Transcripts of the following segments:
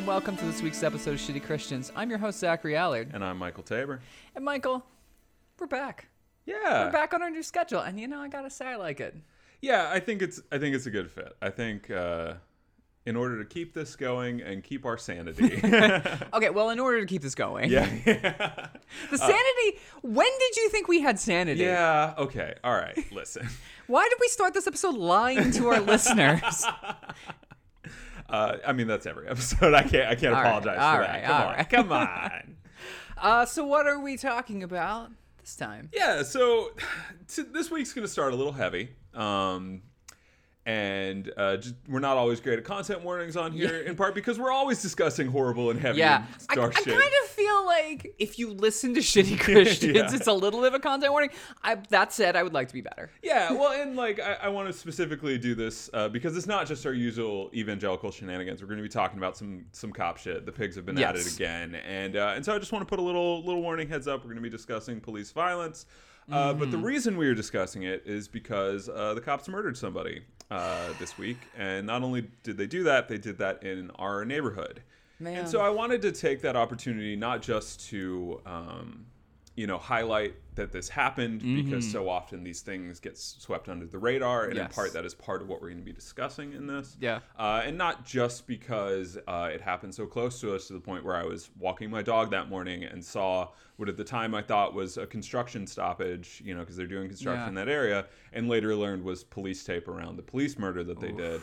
and welcome to this week's episode of Shitty Christians. I'm your host, Zachary Allard. And I'm Michael Tabor. And Michael, we're back. Yeah. We're back on our new schedule. And, you know, I got to say I like it. Yeah, I think it's a good fit. I think in order to keep this going and keep our sanity. Okay, well, in order to keep this going. Yeah. The sanity, when did you think we had sanity? Yeah, okay. All right, listen. Why did we start this episode lying to our listeners? I mean, that's every episode. I can't apologize for that. Come on. So what are we talking about this time? Yeah, so this week's going to start a little heavy. We're not always great at content warnings on here, in part because we're always discussing horrible and heavy and dark shit. I kind of feel like if you listen to Shitty Christians, it's a little bit of a content warning. That said, I would like to be better. Yeah, well, and like I want to specifically do this because it's not just our usual evangelical shenanigans. We're going to be talking about some cop shit. The pigs have been at it again, and so I just want to put a little warning heads up. We're going to be discussing police violence. But the reason we are discussing it is because the cops murdered somebody this week. And not only did they do that, they did that in our neighborhood. Man. And so I wanted to take that opportunity not just to, highlight that this happened because so often these things get swept under the radar. And in part, that is part of what we're going to be discussing in this. Yeah. And not just because it happened so close to us to the point where I was walking my dog that morning and saw what at the time I thought was a construction stoppage, you know, because they're doing construction in that area. And later learned was police tape around the police murder that they did.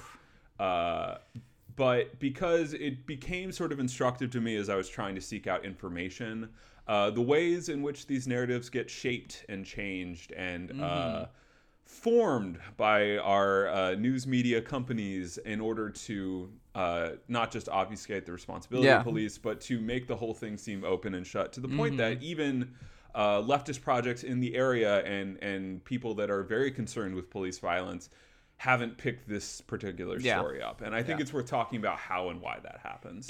But because it became sort of instructive to me as I was trying to seek out information, the ways in which these narratives get shaped and changed and formed by our news media companies in order to not just obfuscate the responsibility of police, but to make the whole thing seem open and shut to the point that even leftist projects in the area and people that are very concerned with police violence haven't picked this particular story up. And I think it's worth talking about how and why that happens.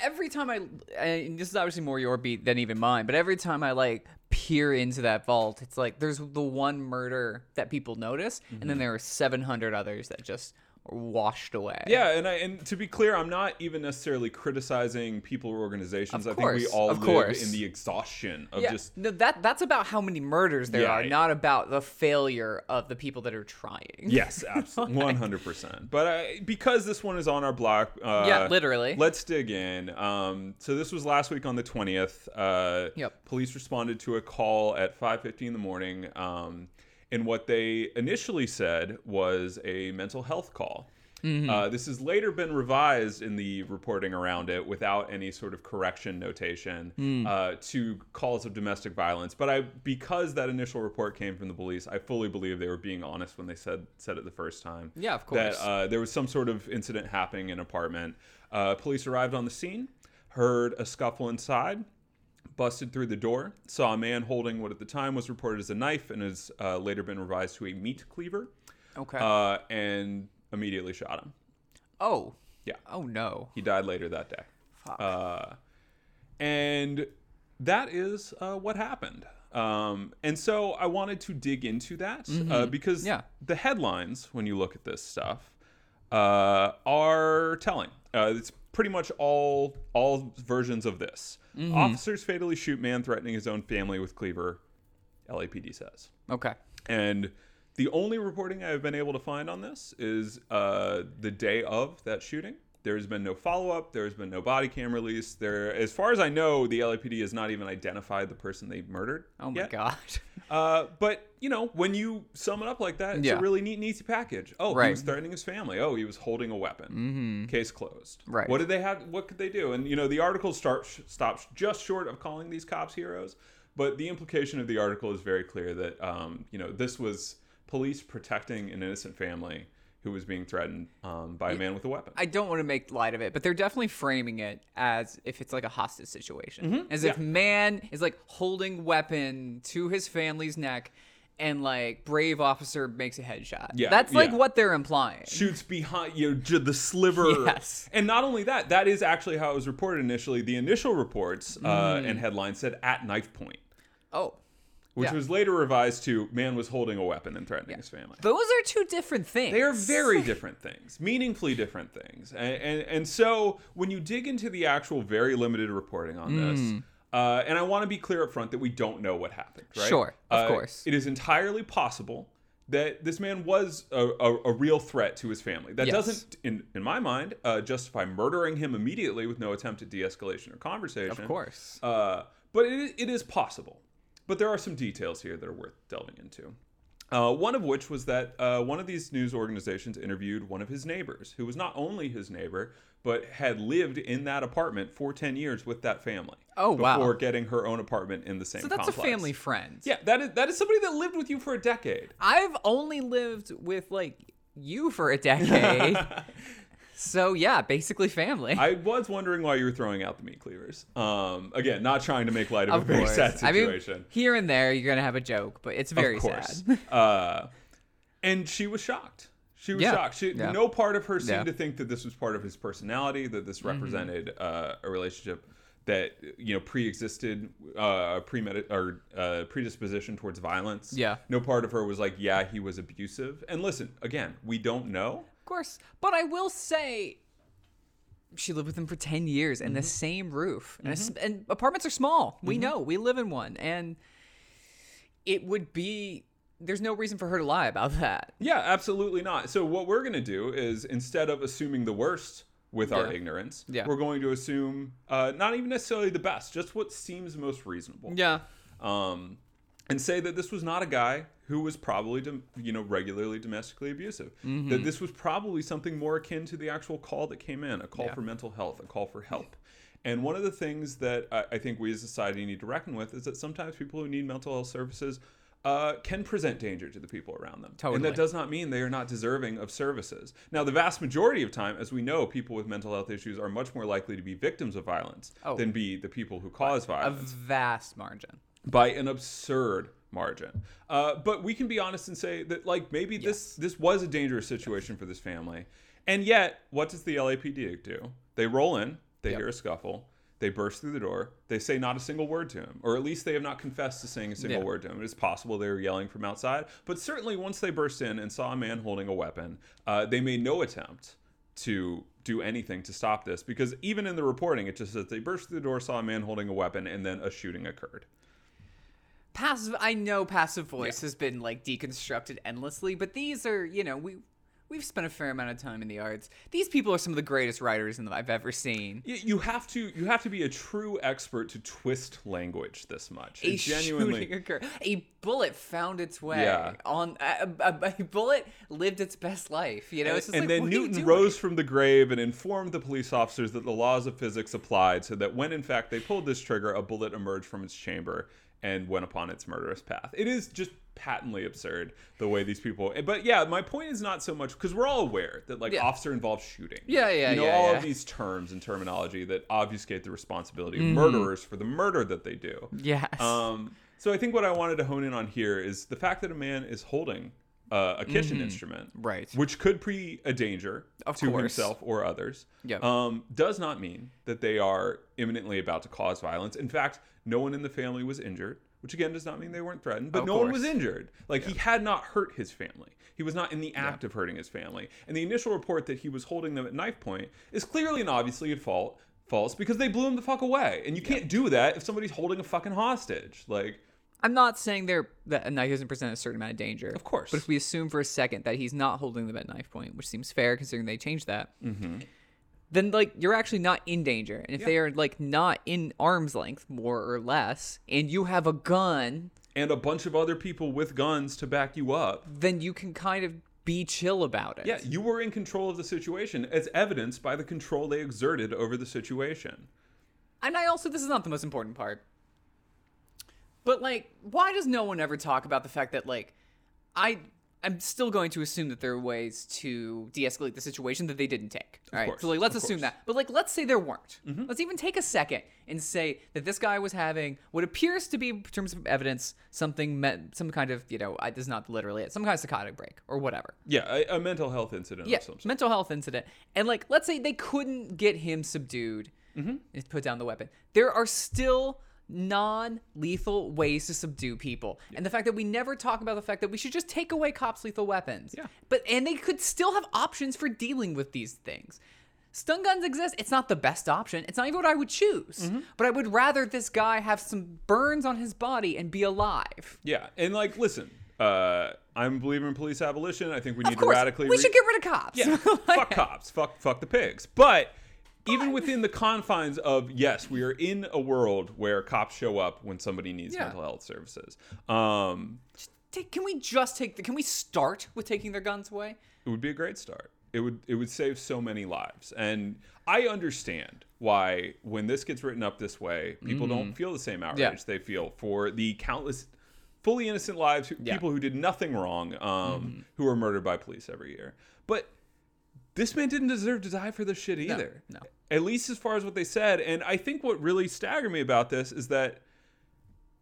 Every time and this is obviously more your beat than even mine, but every time I peer into that vault, it's like there's the one murder that people notice, and then there are 700 others that just are washed away. Yeah, and to be clear, I'm not even necessarily criticizing people or organizations. I think we all live in the exhaustion of just... No, that's about how many murders there are, not about the failure of the people that are trying. Yes, absolutely. 100%. But because this one is on our block... literally. Let's dig in. So this was last week on the 20th. Police responded to a call at 5:50 in the morning... and what they initially said was a mental health call. This has later been revised in the reporting around it without any sort of correction notation to calls of domestic violence. But because that initial report came from the police, I fully believe they were being honest when they said it the first time. Yeah, of course. That there was some sort of incident happening in an apartment. Police arrived on the scene, heard a scuffle inside. Busted through the door, saw a man holding what at the time was reported as a knife and has later been revised to a meat cleaver. Okay. And immediately shot him. Oh. Yeah. Oh, no. He died later that day. Fuck. And that is what happened. And so I wanted to dig into that because the headlines, when you look at this stuff, are telling. It's pretty much all versions of this. Officers fatally shoot man threatening his own family with cleaver, LAPD says. Okay. And the only reporting I've been able to find on this is the day of that shooting. There's been no follow-up. There's been no body cam release. As far as I know, the LAPD has not even identified the person they murdered. Oh, my God. But, you know, when you sum it up like that, it's a really neat and easy package. Oh, he was threatening his family. Oh, he was holding a weapon. Case closed. Right. What did they have? What could they do? And, you know, the article stops just short of calling these cops heroes. But the implication of the article is very clear that, this was police protecting an innocent family who was being threatened by a man with a weapon. I don't want to make light of it, but they're definitely framing it as if it's like a hostage situation. As if man is like holding weapon to his family's neck and like brave officer makes a headshot. Yeah, that's like what they're implying. Shoots behind, the sliver. Yes. And not only that, that is actually how it was reported initially. The initial reports and headlines said at knife point. Oh. which was later revised to man was holding a weapon and threatening his family. Those are two different things. They are very different things, meaningfully different things. And so when you dig into the actual very limited reporting on this, and I want to be clear up front that we don't know what happened, right? Sure, of course. It is entirely possible that this man was a real threat to his family. That doesn't, in my mind, justify murdering him immediately with no attempt at de-escalation or conversation. Of course. But it is possible. But there are some details here that are worth delving into. One of which was that one of these news organizations interviewed one of his neighbors, who was not only his neighbor, but had lived in that apartment for 10 years with that family. Oh, wow. Before getting her own apartment in the same complex. So that's a family friend. Yeah, that is somebody that lived with you for a decade. I've only lived with, you for a decade. So, yeah, basically family. I was wondering why you were throwing out the meat cleavers. Again, not trying to make light of a very sad situation. I mean, here and there, you're going to have a joke, but it's very sad. And she was shocked. She was shocked. No part of her seemed to think that this was part of his personality, that this represented a relationship that, pre-existed, predisposition towards violence. Yeah. No part of her was like, yeah, he was abusive. And listen, again, we don't know. Of course, but I will say she lived with him for 10 years in the same roof, and apartments are small. We know, we live in one, and there's no reason for her to lie about that. Yeah, absolutely not. So what we're going to do is, instead of assuming the worst with our ignorance, we're going to assume not even necessarily the best, just what seems most reasonable. Yeah. And say that this was not a guy who was probably, regularly domestically abusive. That this was probably something more akin to the actual call that came in, a call for mental health, a call for help. And one of the things that I think we as a society need to reckon with is that sometimes people who need mental health services can present danger to the people around them. Totally. And that does not mean they are not deserving of services. Now, the vast majority of time, as we know, people with mental health issues are much more likely to be victims of violence than be the people who cause violence. A vast margin. By an absurd margin. But we can be honest and say that maybe this was a dangerous situation for this family. And yet, what does the LAPD do? They roll in, they hear a scuffle, they burst through the door, they say not a single word to him, or at least they have not confessed to saying a single word to him. It is possible they were yelling from outside, but certainly once they burst in and saw a man holding a weapon, they made no attempt to do anything to stop this, because even in the reporting, it just says they burst through the door, saw a man holding a weapon, and then a shooting occurred. I know passive voice has been deconstructed endlessly, but these are, we've spent a fair amount of time in the arts. These people are some of the greatest writers I've ever seen. You have to be a true expert to twist language this much. A shooting occurred. A bullet found its way on a bullet lived its best life. And then Newton rose from the grave and informed the police officers that the laws of physics applied, so that when in fact they pulled this trigger, a bullet emerged from its chamber and went upon its murderous path. It is just patently absurd the way these people... But yeah, my point is not so much... Because we're all aware that officer-involved shooting. All of these terms and terminology that obfuscate the responsibility of murderers for the murder that they do. Yes. So I think what I wanted to hone in on here is the fact that a man is holding a kitchen instrument, right, which could be a danger to himself or others, does not mean that they are imminently about to cause violence. In fact, no one in the family was injured, which again does not mean they weren't threatened, but no one was injured. He had not hurt his family. He was not in the act of hurting his family. And the initial report that he was holding them at knife point is clearly and obviously at fault, false, because they blew him the fuck away. And you can't do that if somebody's holding a fucking hostage. I'm not saying that a knife doesn't present a certain amount of danger. Of course. But if we assume for a second that he's not holding them at knife point, which seems fair considering they changed that, then, you're actually not in danger. And if they are, not in arm's length, more or less, and you have a gun... And a bunch of other people with guns to back you up... Then you can kind of be chill about it. Yeah, you were in control of the situation, as evidenced by the control they exerted over the situation. And this is not the most important part. But, why does no one ever talk about the fact that, I'm still going to assume that there are ways to de-escalate the situation that they didn't take. All right. So, let's assume that. But, let's say there weren't. Let's even take a second and say that this guy was having what appears to be, in terms of evidence, some kind of, this is not literally it, some kind of psychotic break or whatever. Yeah, a mental health incident of some sort. Mental health incident. And, let's say they couldn't get him subdued and put down the weapon. There are still... non-lethal ways to subdue people. Yeah. And the fact that we never talk about the fact that we should just take away cops' lethal weapons. Yeah. And they could still have options for dealing with these things. Stun guns exist. It's not the best option. It's not even what I would choose. Mm-hmm. But I would rather this guy have some burns on his body and be alive. Yeah. And like, listen, I'm a believer in police abolition. I think we need to radically... We should get rid of cops. Yeah. Fuck cops. Fuck the pigs. But... even within the confines of, yes, we are in a world where cops show up when somebody needs mental health services. Can we start with taking their guns away? It would be a great start. It would save so many lives. And I understand why, when this gets written up this way, people don't feel the same outrage they feel for the countless fully innocent lives, people who did nothing wrong, who are murdered by police every year. But this man didn't deserve to die for this shit either. No. At least as far as what they said. And I think what really staggered me about this is that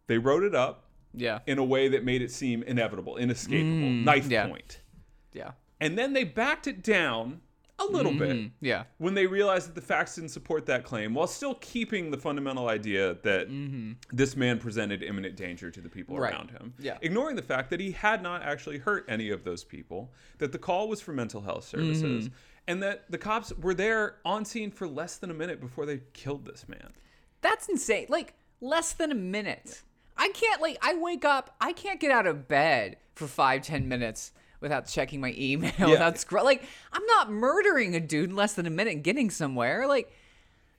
they wrote it up in a way that made it seem inevitable, inescapable, knife point. Yeah. And then they backed it down a little bit when they realized that the facts didn't support that claim, while still keeping the fundamental idea that this man presented imminent danger to the people around him, ignoring the fact that he had not actually hurt any of those people, that the call was for mental health services, and that the cops were there on scene for less than a minute before they killed this man. That's insane. Like, less than a minute. I can't, like, I wake up, I can't get out of bed for 5-10 minutes without checking my email, without scrolling. Like, I'm not murdering a dude in less than a minute and getting somewhere. Like,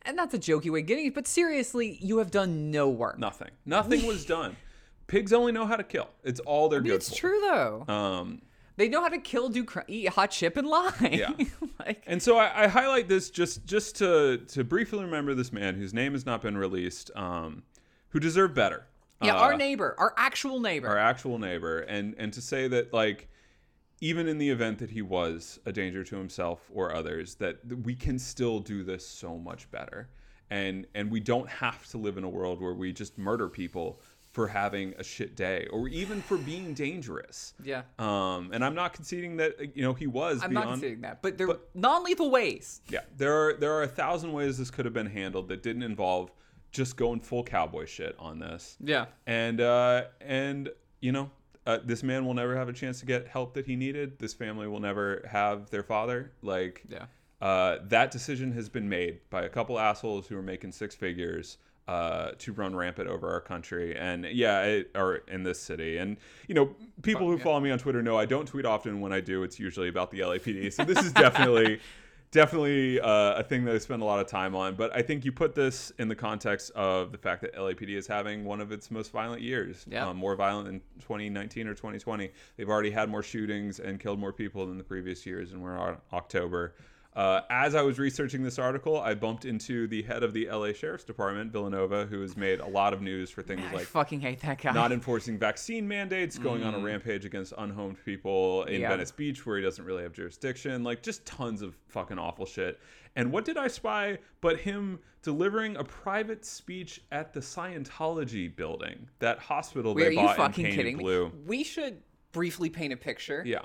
and that's a jokey way of getting it, but seriously, you have done no work. Nothing was done. Pigs only know how to kill. It's all they're good for. It's true, though. They know how to kill, eat hot chip, and lie. Yeah. And so I highlight this just to briefly remember this man whose name has not been released, who deserved better. Yeah, our neighbor. Our actual neighbor. And to say that, like, even in the event that he was a danger to himself or others, that we can still do this so much better. And we don't have to live in a world where we just murder people for having a shit day or even for being dangerous. Yeah. And I'm not conceding that, you know, he was. I'm not conceding that. But there are non-lethal ways. Yeah. There are 1,000 ways this could have been handled that didn't involve just going full cowboy shit on this. Yeah. And you know, this man will never have a chance to get help that he needed. This family will never have their father. Like, that decision has been made by a couple assholes who are making six figures to run rampant over our country and or in this city. And, you know, people who follow me on Twitter know I don't tweet often. When I do, it's usually about the LAPD. So this is definitely a thing that I spend a lot of time on. But I think you put this in the context of the fact that LAPD is having one of its most violent years, more violent than 2019 or 2020. They've already had more shootings and killed more people than the previous years, and we're on October. As I was researching this article, I bumped into the head of the LA Sheriff's Department, Villanueva, who has made a lot of news for things like... I fucking hate that guy. Not enforcing vaccine mandates, going on a rampage against unhomed people in Venice Beach where he doesn't really have jurisdiction. Like, just tons of fucking awful shit. And what did I spy but him delivering a private speech at the Scientology building, that hospital they bought in painted blue. We should briefly paint a picture. Yeah.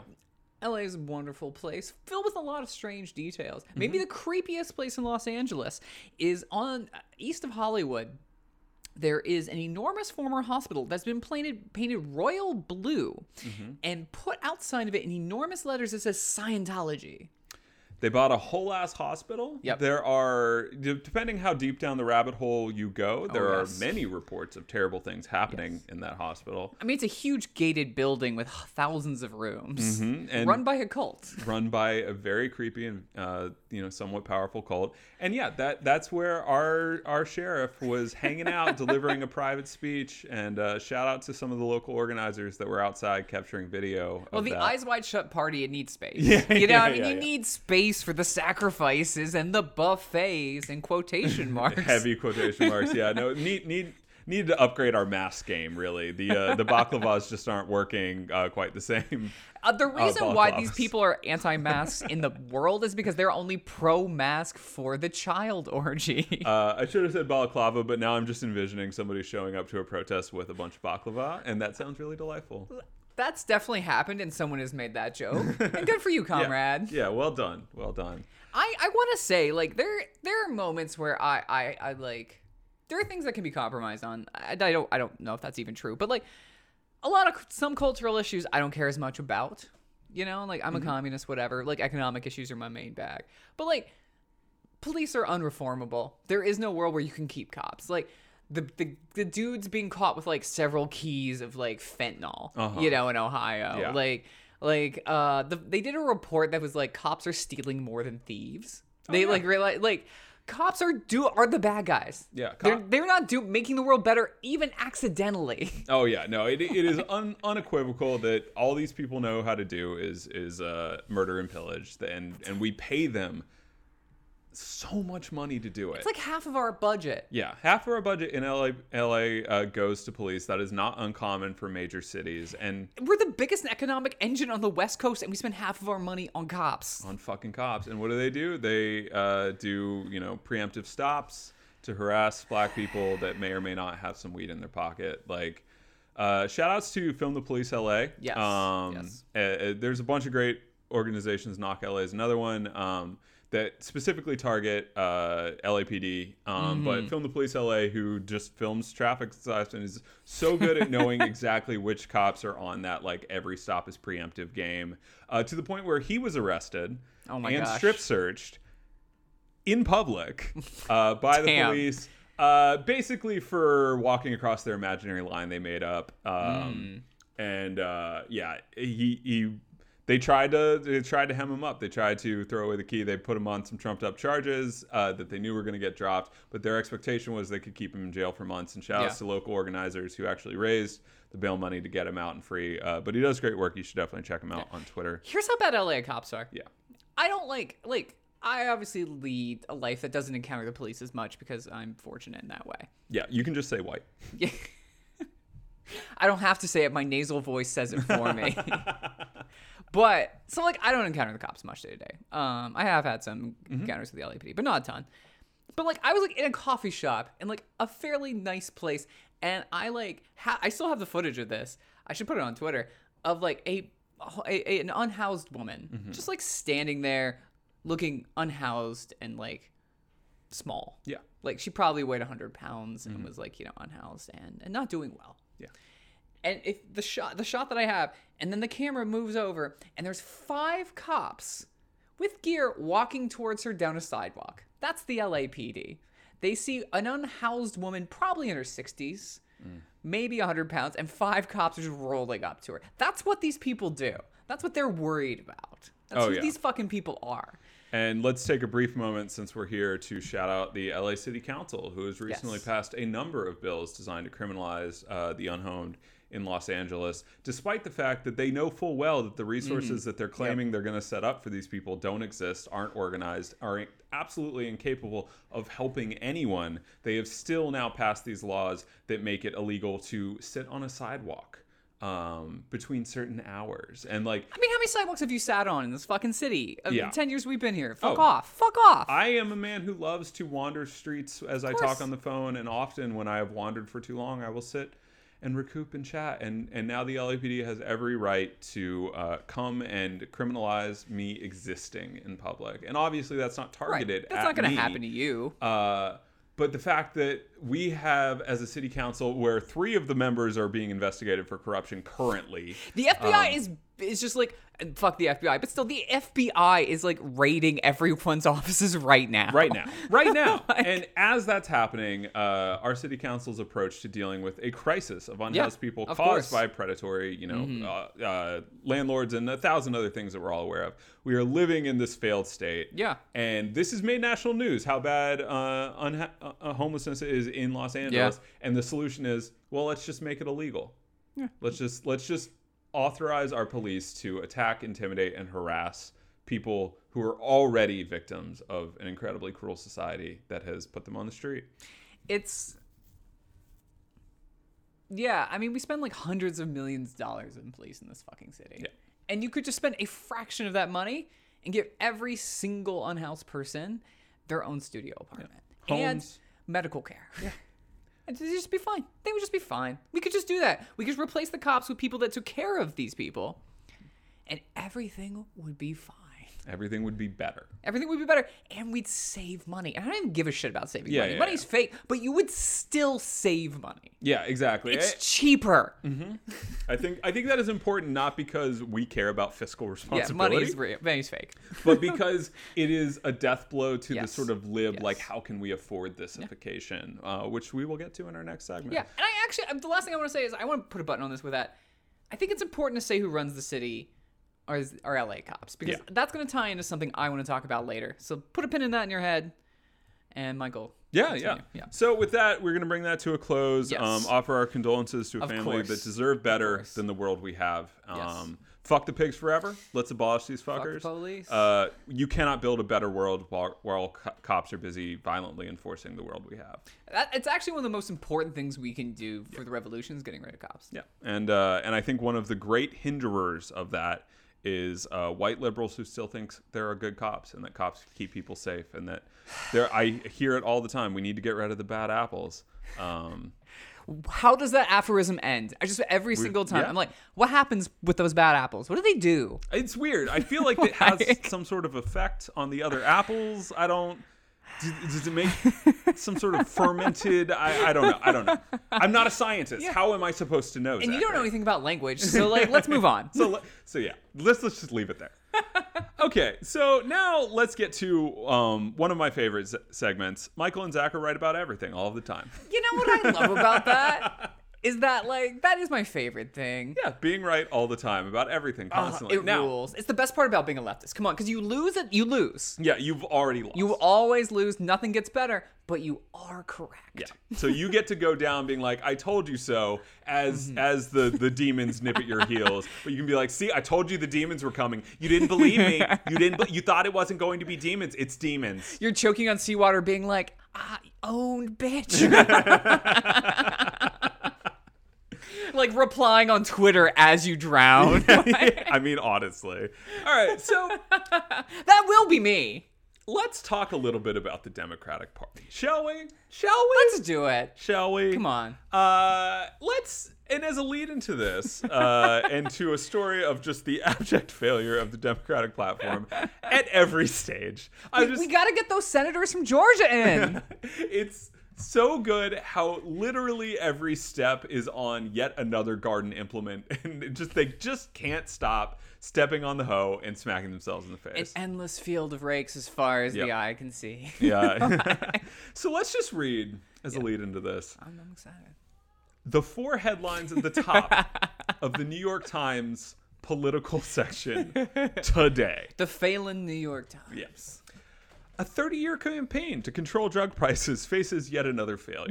LA is a wonderful place, filled with a lot of strange details. Maybe the creepiest place in Los Angeles is on east of Hollywood. There is an enormous former hospital that's been painted royal blue and put outside of it in enormous letters that says Scientology. They bought a whole ass hospital. Yep. There are, depending how deep down the rabbit hole you go, there are many reports of terrible things happening in that hospital. I mean, it's a huge gated building with thousands of rooms, and run by a cult. Run by a very creepy and somewhat powerful cult. And that's where our sheriff was hanging out, delivering a private speech. And shout out to some of the local organizers that were outside capturing video. Well, the Eyes Wide Shut party, it needs space. Yeah, you need space for the sacrifices and the buffets in quotation marks. Heavy quotation marks. Need to upgrade our mask game, really. The baklavas just aren't working quite the same. The reason why these people are anti-masks in the world is because they're only pro-mask for the child orgy. I should have said balaclava, but now I'm just envisioning somebody showing up to a protest with a bunch of baklava, and that sounds really delightful. That's definitely happened, and someone has made that joke. And good for you, comrade. Yeah, well done. I want to say, like, there are moments where I there are things that can be compromised on. I don't know if that's even true, but like a lot of some cultural issues I don't care as much about, you know, like I'm a communist, whatever, like economic issues are my main bag, but like police are unreformable. There is no world where you can keep cops. Like the dude's being caught with like several keys of like fentanyl, you know, in Ohio, they did a report that was like cops are stealing more than thieves. Like realize like cops are the bad guys. They're not making the world better even accidentally. It is unequivocal that all these people know how to do is murder and pillage, and we pay them so much money to do it. It's like half of our budget. Yeah, half of our budget in LA goes to police. That is not uncommon for major cities. And we're the biggest economic engine on the West Coast, and we spend half of our money on cops. On fucking cops. And what do? They do, you know, preemptive stops to harass black people that may or may not have some weed in their pocket. Like, shout outs to Film the Police LA. Yes. There's a bunch of great organizations. Knock LA is another one. That specifically target LAPD, but Film the Police LA, who just films traffic stops and is so good at knowing exactly which cops are on that, like, every stop is preemptive game, to the point where he was arrested strip searched in public by the police, basically for walking across their imaginary line they made up. And, yeah, he They tried to hem him up. They tried to throw away the key. They put him on some trumped-up charges that they knew were going to get dropped. But their expectation was they could keep him in jail for months. And shout-outs to local organizers who actually raised the bail money to get him out and free. But he does great work. You should definitely check him out on Twitter. Here's how bad LA cops are. Yeah. I don't like, I obviously lead a life that doesn't encounter the police as much because I'm fortunate in that way. Yeah, you can just say white. Yeah. I don't have to say it. My nasal voice says it for me. But, so, like, I don't encounter the cops much day to day. I have had some encounters with the LAPD, but not a ton. But, like, I was, like, in a coffee shop in, like, a fairly nice place. And I, like, I still have the footage of this. I should put it on Twitter. Of, like, an unhoused woman just, like, standing there looking unhoused and, like, small. Yeah. Like, she probably weighed 100 pounds and was, like, you know, unhoused and not doing well. Yeah. And if the shot that I have, and then the camera moves over, and there's 5 cops with gear walking towards her down a sidewalk. That's the LAPD. They see an unhoused woman, probably in her 60s, maybe 100 pounds, and 5 cops are just rolling up to her. That's what these people do. That's what they're worried about. That's who these fucking people are. And let's take a brief moment, since we're here, to shout out the LA City Council, who has recently passed a number of bills designed to criminalize the unhomed in Los Angeles, despite the fact that they know full well that the resources that they're claiming they're going to set up for these people don't exist, aren't organized, are absolutely incapable of helping anyone. They have still now passed these laws that make it illegal to sit on a sidewalk between certain hours. And, like, I mean, how many sidewalks have you sat on in this fucking city? In 10 years we've been here. Fuck off. I am a man who loves to wander streets as I talk on the phone, and often when I have wandered for too long, I will sit and recoup and chat. And now the LAPD has every right to come and criminalize me existing in public. And obviously that's not targeted at me. That's not going to happen to you. But the fact that we have, as a city council, where 3 of the members are being investigated for corruption currently. The FBI is just like, fuck the FBI. But still, the FBI is, like, raiding everyone's offices right now. Right now. Like, and as that's happening, our city council's approach to dealing with a crisis of unhoused people caused by predatory, you know, landlords and 1,000 other things that we're all aware of. We are living in this failed state. Yeah. And this has made national news, how bad homelessness is in Los Angeles. Yeah. And the solution is, well, let's just make it illegal. Yeah. Let's just authorize our police to attack, intimidate, and harass people who are already victims of an incredibly cruel society that has put them on the street. I mean, we spend, like, hundreds of millions of dollars in police in this fucking city. Yeah. And you could just spend a fraction of that money and give every single unhoused person their own studio apartment. Yeah. Homes. And medical care. Yeah. And they'd just be fine. They would just be fine. We could just do that. We could replace the cops with people that took care of these people, and everything would be fine. Everything would be better. Everything would be better. And we'd save money. And I don't even give a shit about saving money. Money's fake, but you would still save money. Yeah, exactly. It's cheaper. Mm-hmm. I think that is important, not because we care about fiscal responsibility. Yeah, money is real. Money's fake. But because it is a death blow to the sort of lib, like, how can we afford thisification, which we will get to in our next segment. Yeah, and I actually, the last thing I want to say is I want to put a button on this with that. I think it's important to say who runs the city are LA cops, because that's going to tie into something I want to talk about later. So put a pin in that in your head. And Michael. Yeah. So with that, we're going to bring that to a close. Yes. Offer our condolences to a family that deserve better than the world we have. Fuck the pigs forever. Let's abolish these fuckers. Fuck the police. You cannot build a better world while cops are busy violently enforcing the world we have. It's actually one of the most important things we can do for the revolution is getting rid of cops. Yeah. And I think one of the great hinderers of that is white liberals who still think there are good cops and that cops keep people safe, and that I hear it all the time. We need to get rid of the bad apples. How does that aphorism end? I just every single time I'm like, what happens with those bad apples? What do they do? It's weird. I feel like it has some sort of effect on the other apples. I don't. Does it make some sort of fermented? I don't know. I'm not a scientist. Yeah. How am I supposed to know? And Zachary? You don't know anything about language, so let's move on. So yeah, let's just leave it there. Okay, so now let's get to one of my favorite segments. Michael and Zach are right about everything all the time. You know what I love about that is that that is my favorite thing. Yeah, being right all the time about everything constantly. It rules. It's the best part about being a leftist. Come on, because you lose. Yeah, you've already lost. You always lose. Nothing gets better, but you are correct. Yeah. So you get to go down being like, I told you so, as the demons nip at your heels. But you can be like, see, I told you the demons were coming. You didn't believe me. You thought it wasn't going to be demons. It's demons. You're choking on seawater being like, I owned, bitch. Like replying on Twitter as you drown. I mean, honestly. All right, so that will be me. Let's talk a little bit about the Democratic Party, shall we? Let's do it. Shall we? Come on. And as a lead into this, and to a story of just the abject failure of the Democratic platform at every stage. We got to get those senators from Georgia in. It's so good how literally every step is on yet another garden implement, and they just can't stop stepping on the hoe and smacking themselves in the face. An endless field of rakes as far as the eye can see. Yeah. So let's just read as a lead into this. I'm excited. The four headlines at the top of the New York Times political section today. The Phelan New York Times. Yes. A 30-year campaign to control drug prices faces yet another failure.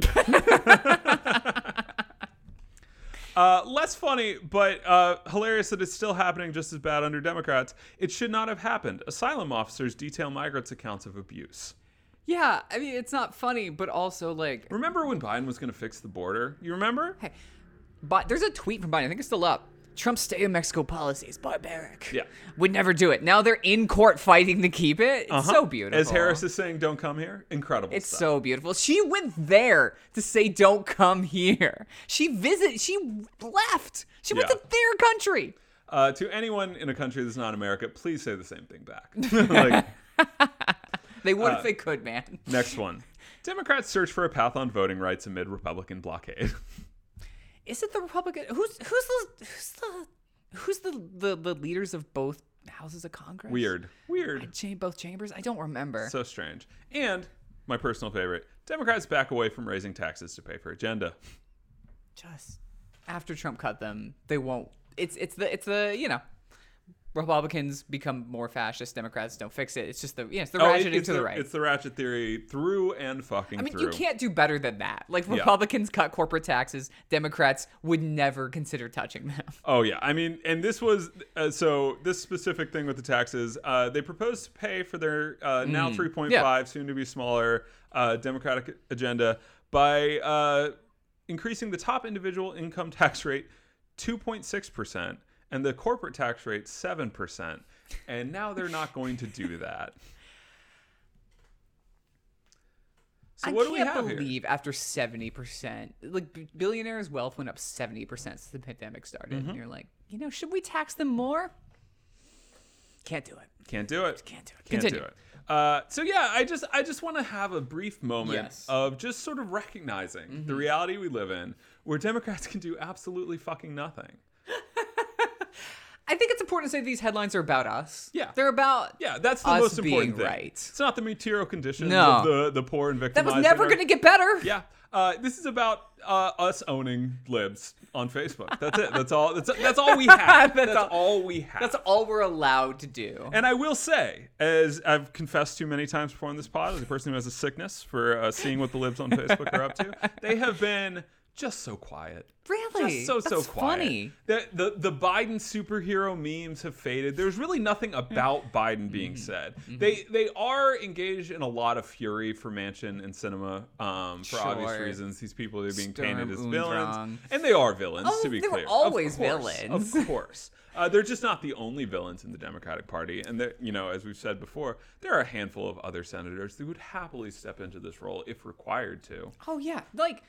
Less funny, but hilarious that it's still happening just as bad under Democrats. It should not have happened. Asylum officers detail migrants' accounts of abuse. Yeah, I mean, it's not funny, but also like... Remember when Biden was going to fix the border? You remember? Hey, but there's a tweet from Biden. I think it's still up. Trump's stay in Mexico policy is barbaric. Yeah. Would never do it. Now they're in court fighting to keep it. It's so beautiful. As Harris is saying, don't come here. Incredible It's stuff. So beautiful. She went there to say, don't come here. She left. She went to their country. To anyone in a country that's not America, please say the same thing back. They would if they could, man. Next one. Democrats search for a path on voting rights amid Republican blockade. Is it the Republican? Who's the leaders of both houses of Congress? Weird. Both chambers? I don't remember. So strange. And my personal favorite: Democrats back away from raising taxes to pay for agenda. Just after Trump cut them, they won't. It's the Republicans become more fascist. Democrats don't fix it. It's just it's the ratcheting to the right. It's the ratchet theory through and fucking through. I mean, you can't do better than that. Like, Republicans cut corporate taxes. Democrats would never consider touching them. Oh, yeah. I mean, and this was... so this specific thing with the taxes, they proposed to pay for their now 3.5, soon to be smaller, Democratic agenda by increasing the top individual income tax rate 2.6%. And the corporate tax rate 7%. And now they're not going to do that. So what do we have here? I can't believe after 70%, billionaires' wealth went up 70% since the pandemic started. And you're like, should we tax them more? Can't do it. Can't do it. Can't do it. Can't Continue. Do it. So yeah, I just want to have a brief moment of just sort of recognizing the reality we live in, where Democrats can do absolutely fucking nothing. I think it's important to say these headlines are about us. Yeah. They're about that's the most important thing. Right. It's not the material conditions of the poor and victimized. That was never going to get better. Yeah. This is about us owning libs on Facebook. That's it. That's all. That's all we have. That's all we have. That's all we're allowed to do. And I will say, as I've confessed too many times before in this pod, as a person who has a sickness for seeing what the libs on Facebook are up to, they have been just so quiet. Really? Just so quiet. Funny. The Biden superhero memes have faded. There's really nothing about Biden being said. They are engaged in a lot of fury for Manchin and Sinema for obvious reasons. These people are being painted as villains. And they are villains, to be clear. They were always villains. Of course. They're just not the only villains in the Democratic Party. And, as we've said before, there are a handful of other senators who would happily step into this role if required to. Oh, yeah. Like,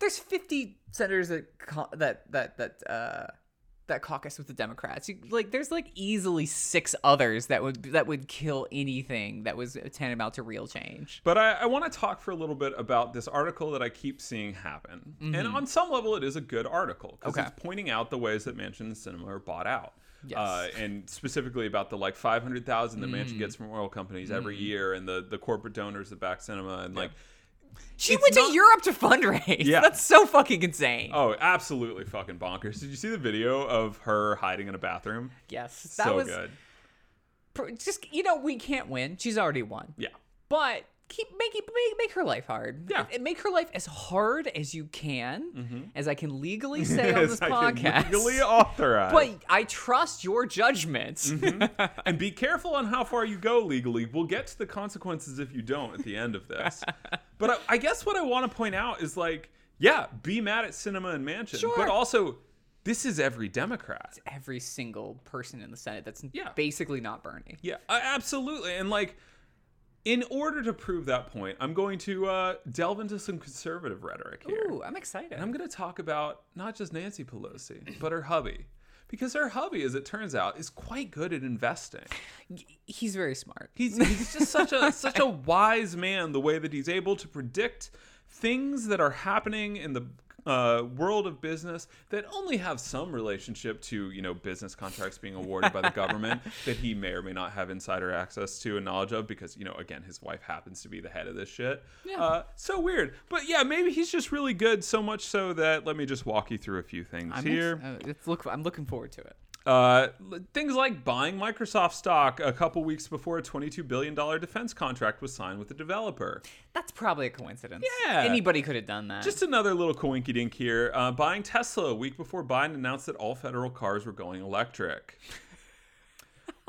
there's 50 senators that caucus with the Democrats. There's easily 6 others that would kill anything that was tantamount to real change. But I want to talk for a little bit about this article that I keep seeing happen, and on some level, it is a good article because it's pointing out the ways that Manchin and Sinema are bought out. Yes. And specifically about the 500,000 that Manchin gets from oil companies every year, and the corporate donors that back Sinema and She went to Europe to fundraise. Yeah. That's so fucking insane. Oh, absolutely fucking bonkers. Did you see the video of her hiding in a bathroom? Yes. That so was good. Just, we can't win. She's already won. Yeah. But keep make her life hard. Yeah. Make her life as hard as you can, as I can legally say on this podcast. I can legally authorize. But I trust your judgments. And be careful on how far you go legally. We'll get to the consequences if you don't at the end of this. But I guess what I want to point out is be mad at Sinema and Manchin, but also this is every Democrat. It's every single person in the Senate that's basically not Bernie. Yeah, absolutely. And in order to prove that point, I'm going to delve into some conservative rhetoric here. Ooh, I'm excited. And I'm going to talk about not just Nancy Pelosi, but her hubby. Because her hubby, as it turns out, is quite good at investing. He's very smart. He's just such a wise man, the way that he's able to predict things that are happening in the world of business that only have some relationship to, business contracts being awarded by the government that he may or may not have insider access to and knowledge of because, again, his wife happens to be the head of this shit. Yeah. So weird. But yeah, maybe he's just really good, so much so that let me just walk you through a few things here. I'm looking forward to it. Things like buying Microsoft stock a couple weeks before a $22 billion defense contract was signed with the developer. That's probably a coincidence. Yeah. Anybody could have done that. Just another little coinky dink here. Buying Tesla a week before Biden announced that all federal cars were going electric.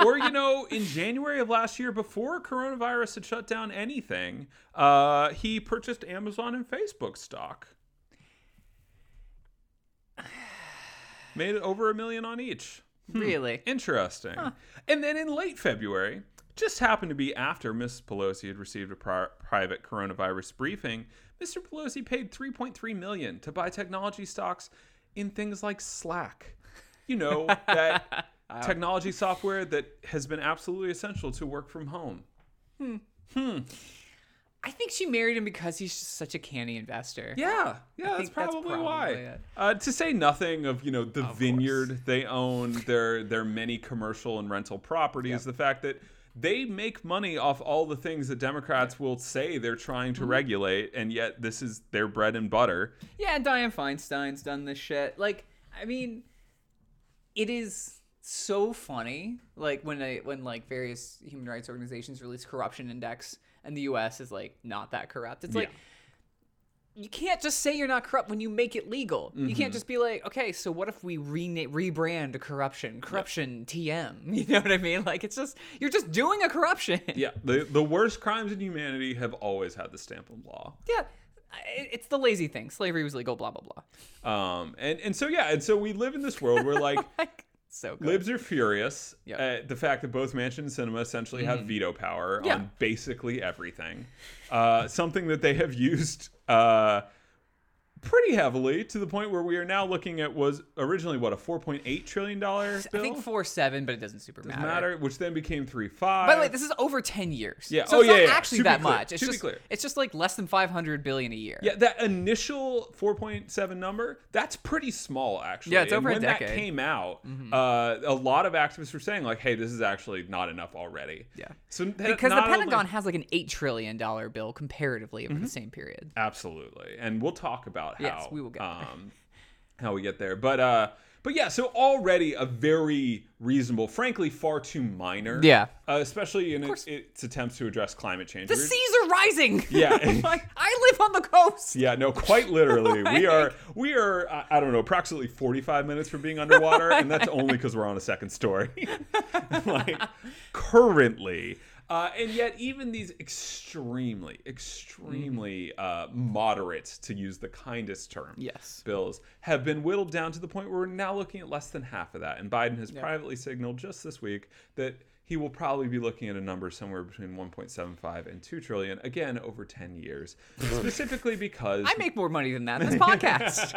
Or, in January of last year, before coronavirus had shut down anything, he purchased Amazon and Facebook stock. Made it over $1 million on each. Really? Interesting. Huh. And then in late February, just happened to be after Ms. Pelosi had received a private coronavirus briefing, Mr. Pelosi paid $3.3 million to buy technology stocks in things like Slack. That technology software that has been absolutely essential to work from home. I think she married him because he's just such a canny investor. Yeah, that's probably why. It. To say nothing of the vineyard they own, their many commercial and rental properties, the fact that they make money off all the things that Democrats will say they're trying to regulate, and yet this is their bread and butter. Yeah, Dianne Feinstein's done this shit. It is so funny. When various human rights organizations release corruption index. And the U.S. is, not that corrupt. It's you can't just say you're not corrupt when you make it legal. You can't just be okay, so what if we rebrand corruption TM? You know what I mean? It's just, you're just doing a corruption. Yeah, the worst crimes in humanity have always had the stamp of law. Yeah, it's the lazy thing. Slavery was legal, blah, blah, blah. And so we live in this world where, so good. Libs are furious at the fact that both Manchin and Sinema essentially have veto power on basically everything. Something that they have used pretty heavily, to the point where we are now looking at was originally, what, a $4.8 trillion bill? I think 4.7, but it doesn't super matter. Doesn't matter, which then became 3.5. By the way, this is over 10 years. Yeah. So it's not actually that much. It's just, it's just like less than $500 billion a year. Yeah, that initial 4.7 number, that's pretty small, actually. Yeah, it's over a decade. When that came out, a lot of activists were saying, like, hey, this is actually not enough already. Yeah. So because the Pentagon has like an $8 trillion bill comparatively over the same period. Absolutely. And we'll talk about how, yes, we will get how we get there. But yeah, so already a very reasonable, frankly, far too minor. Yeah. Especially in its attempts to address climate change. The seas are rising. Yeah. Like, I live on the coast. Yeah, no, quite literally. Like, we are, I don't know, approximately 45 minutes from being underwater. And that's only because we're on a second story. Like, currently. And yet, even these extremely moderate, to use the kindest term, bills have been whittled down to the point where we're now looking at less than half of that. And Biden has privately signaled just this week that he will probably be looking at a number somewhere between 1.75 and 2 trillion, again, over 10 years. Specifically because... I make more money than that in this podcast.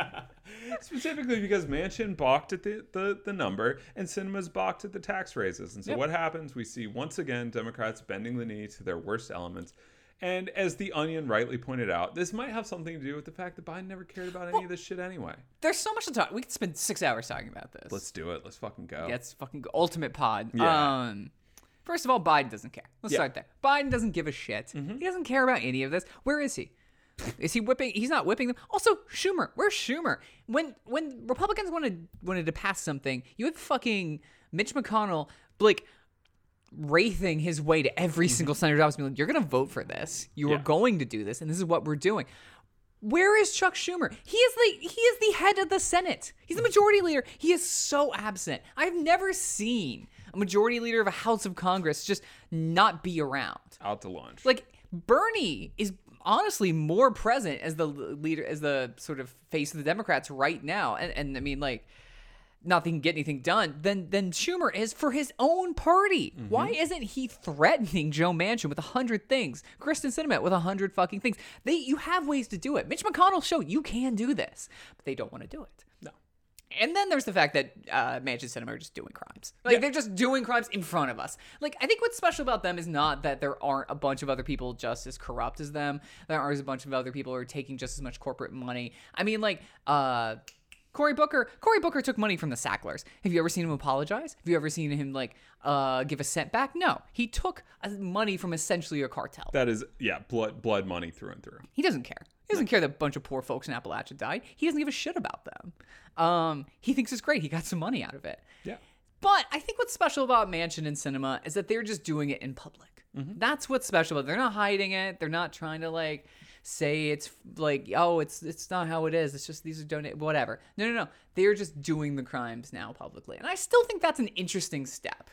Specifically because Manchin balked at the number and Sinema's balked at the tax raises. And so what happens? We see, once again, Democrats bending the knee to their worst elements. And as The Onion rightly pointed out, this might have something to do with the fact that Biden never cared about any of this shit anyway. There's so much to talk. We could spend 6 hours talking about this. Let's do it. Let's fucking go. Yeah, it's fucking ultimate pod. Yeah. First of all, Biden doesn't care. Let's start there. Biden doesn't give a shit. He doesn't care about any of this. Where is he? Is he whipping? He's not whipping them. Also, Schumer. Where's Schumer? When Republicans wanted to pass something, you had fucking Mitch McConnell, like, wraithing his way to every single senator's office, being like, you're going to vote for this. You are going to do this, and this is what we're doing. Where is Chuck Schumer? He is the head of the Senate. He's the majority leader. He is so absent. I've never seen a majority leader of a House of Congress just not be around. Out to lunch. Like, Bernie is honestly more present as the leader, as the sort of face of the Democrats right now. And I mean, like, not that he can get anything done, than Schumer is for his own party. Why isn't he threatening Joe Manchin with 100 things? Kristen Sinema with 100 fucking things. You have ways to do it. Mitch McConnell showed you can do this, but they don't want to do it. No. And then there's the fact that Manchin and Sinema are just doing crimes. Like, they're just doing crimes in front of us. Like, I think what's special about them is not that there aren't a bunch of other people just as corrupt as them. There aren't a bunch of other people who are taking just as much corporate money. I mean, like, Cory Booker took money from the Sacklers. Have you ever seen him apologize? Have you ever seen him, like, give a cent back? No. He took money from essentially a cartel. That is, blood money through and through. He doesn't care. He doesn't care that a bunch of poor folks in Appalachia died. He doesn't give a shit about them. He thinks it's great. He got some money out of it. Yeah. But I think what's special about Manchin and Sinema is that they're just doing it in public. That's what's special. They're not hiding it. They're not trying to, like... say it's like, oh, it's not how it is. It's just these are donate whatever. No. They're just doing the crimes now publicly. And I still think that's an interesting step.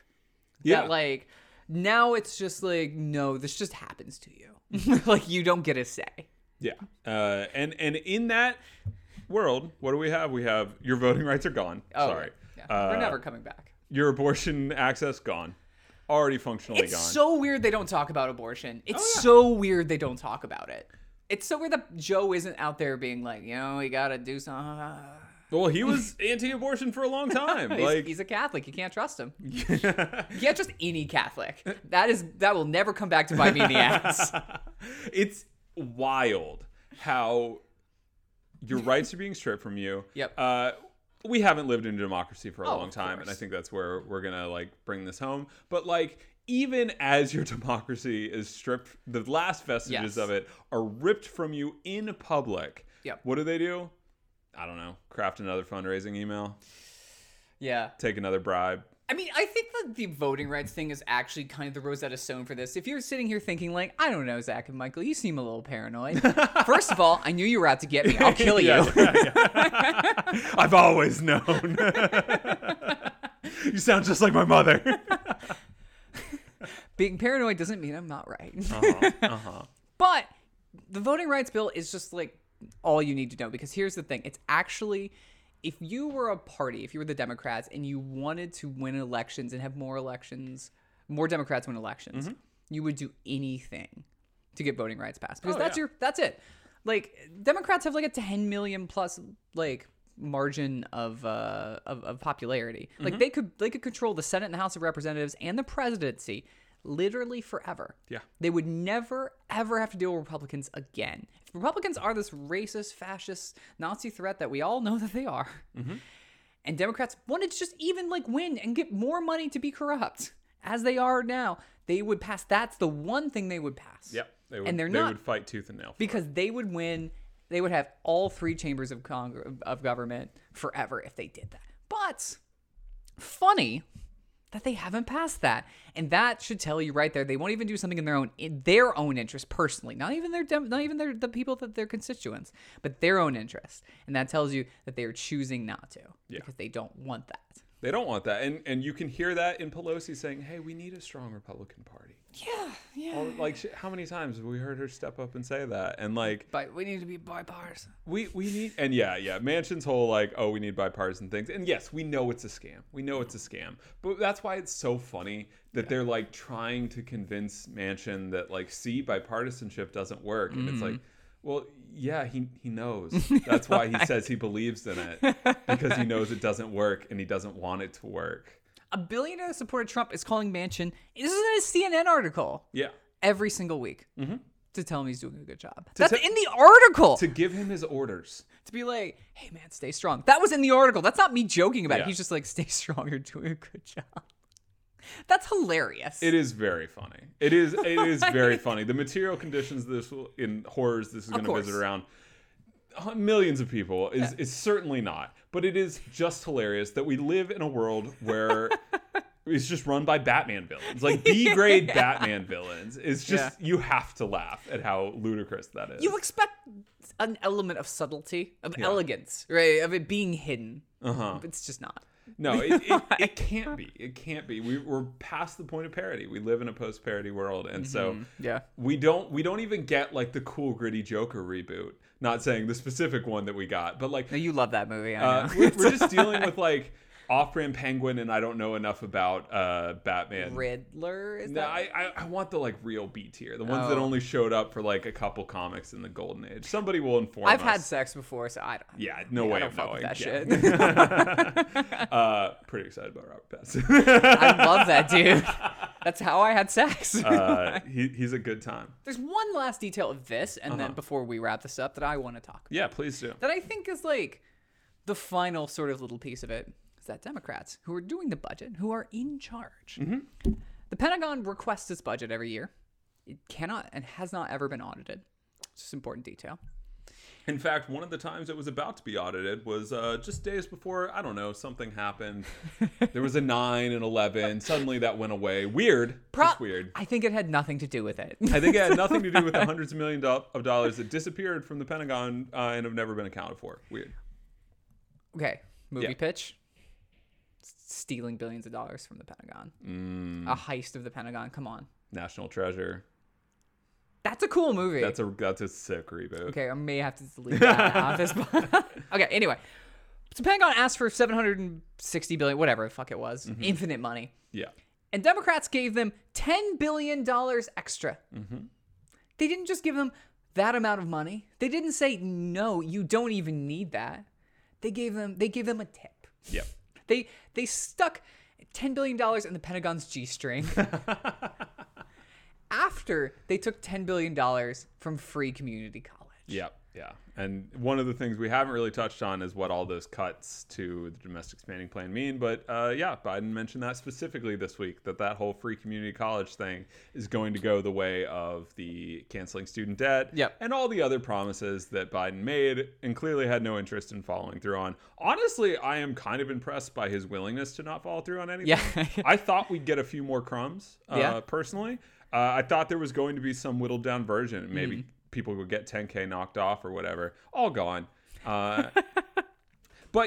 Yeah. That, like, now it's just like, no, this just happens to you. Like, you don't get a say. Yeah. And in that world, what do we have? We have your voting rights are gone. Oh, sorry. Yeah. We're never coming back. Your abortion access gone. Already functionally gone. It's so weird they don't talk about abortion. It's so weird they don't talk about it. It's so weird that Joe isn't out there being like, you know, we got to do something. Well, he was anti-abortion for a long time. He's a Catholic. You can't trust him. You can't trust any Catholic. That will never come back to bite me in the ass. It's wild how your rights are being stripped from you. Yep. We haven't lived in a democracy for a long time, and I think that's where we're going to, like, bring this home. But, like... even as your democracy is stripped, the last vestiges of it are ripped from you in public. Yep. What do? I don't know. Craft another fundraising email. Yeah. Take another bribe. I mean, I think that the voting rights thing is actually kind of the Rosetta Stone for this. If you're sitting here thinking, like, I don't know, Zach and Michael, you seem a little paranoid. First of all, I knew you were out to get me. I'll kill you. I've always known. You sound just like my mother. Being paranoid doesn't mean I'm not right. But the voting rights bill is just, like, all you need to know, because here's the thing. It's actually, if you were a party, if you were the Democrats and you wanted to win elections and have more Democrats win elections, you would do anything to get voting rights passed, because that's it. Like, Democrats have like a 10 million plus like margin of popularity. Mm-hmm. Like they could control the Senate and the House of Representatives and the presidency literally forever. Yeah. They would never, ever have to deal with Republicans again. If Republicans are this racist, fascist, Nazi threat that we all know that they are. Mm-hmm. And Democrats wanted to just even like win and get more money to be corrupt as they are now. They would pass. That's the one thing they would pass. Yep. They would, and they're not. They would fight tooth and nail. Because it. They would win. They would have all three chambers of government forever if they did that. But funny that they haven't passed that. And that should tell you right there, they won't even do something in their own interest personally. Not even the people that they're constituents, but their own interest. And that tells you that they are choosing not to because they don't want that. They don't want that. And you can hear that in Pelosi saying, hey, we need a strong Republican Party. Yeah, yeah. How many times have we heard her step up and say that? And like... But we need to be bipartisan. We need... And yeah. Manchin's whole like, oh, we need bipartisan things. And yes, we know it's a scam. But that's why it's so funny that they're like trying to convince Manchin that like, see, bipartisanship doesn't work. And it's like... Well, yeah, he knows. That's why he says he believes in it, because he knows it doesn't work and he doesn't want it to work. A billionaire that supported Trump is calling Manchin. This is in a CNN article. Yeah. Every single week to tell him he's doing a good job. That's in the article. To give him his orders. To be like, hey, man, stay strong. That was in the article. That's not me joking about it. He's just like, stay strong. You're doing a good job. That's hilarious. It is very funny. It is very funny. The material conditions this is going to visit around millions of people is certainly not. But it is just hilarious that we live in a world where it's just run by Batman villains. Like B-grade Batman villains. It's just you have to laugh at how ludicrous that is. You expect an element of subtlety, of elegance, right? Of it being hidden. It's just not. No, it can't be. It can't be. We're past the point of parody. We live in a post-parody world, and so we don't even get like the cool gritty Joker reboot. Not saying the specific one that we got, but like no, you love that movie. I know. We're just dealing with like off-brand Penguin, and I don't know enough about Batman. Riddler. I want the like real B tier, the ones that only showed up for like a couple comics in the Golden Age. Somebody will inform us. I've had sex before, so I don't. Yeah, no way of knowing that shit. Pretty excited about Robert Pattinson. I love that dude. That's how I had sex. He's a good time. There's one last detail of this, and then before we wrap this up, that I want to talk about. Yeah, please do. That I think is like the final sort of little piece of it. Is that Democrats who are doing the budget, who are in charge. Mm-hmm. The Pentagon requests its budget every year. It cannot and has not ever been audited. It's just important detail. In fact, one of the times it was about to be audited was just days before, I don't know, something happened. There was a 9 and 11. Suddenly that went away. Weird. Just weird. I think it had nothing to do with it. I think it had nothing to do with the hundreds of millions of dollars that disappeared from the Pentagon and have never been accounted for. Weird. Okay. Movie pitch. Stealing billions of dollars from the Pentagon. A heist of the Pentagon. Come on. National Treasure. That's a cool movie. That's a sick reboot. Okay, I may have to delete that out of this. Okay, anyway. So Pentagon asked for $760 billion, whatever the fuck it was. Mm-hmm. Infinite money. Yeah. And Democrats gave them $10 billion extra. Mm-hmm. They didn't just give them that amount of money. They didn't say, no, you don't even need that. They gave them a tip. Yep. They stuck $10 billion in the Pentagon's G-string after they took $10 billion from free community college. Yep, yeah. And one of the things we haven't really touched on is what all those cuts to the domestic spending plan mean. But Biden mentioned that specifically this week, that whole free community college thing is going to go the way of the canceling student debt and all the other promises that Biden made and clearly had no interest in following through on. Honestly, I am kind of impressed by his willingness to not follow through on anything. Yeah. I thought we'd get a few more crumbs, personally. I thought there was going to be some whittled down version, maybe people would get 10K knocked off or whatever. All gone. But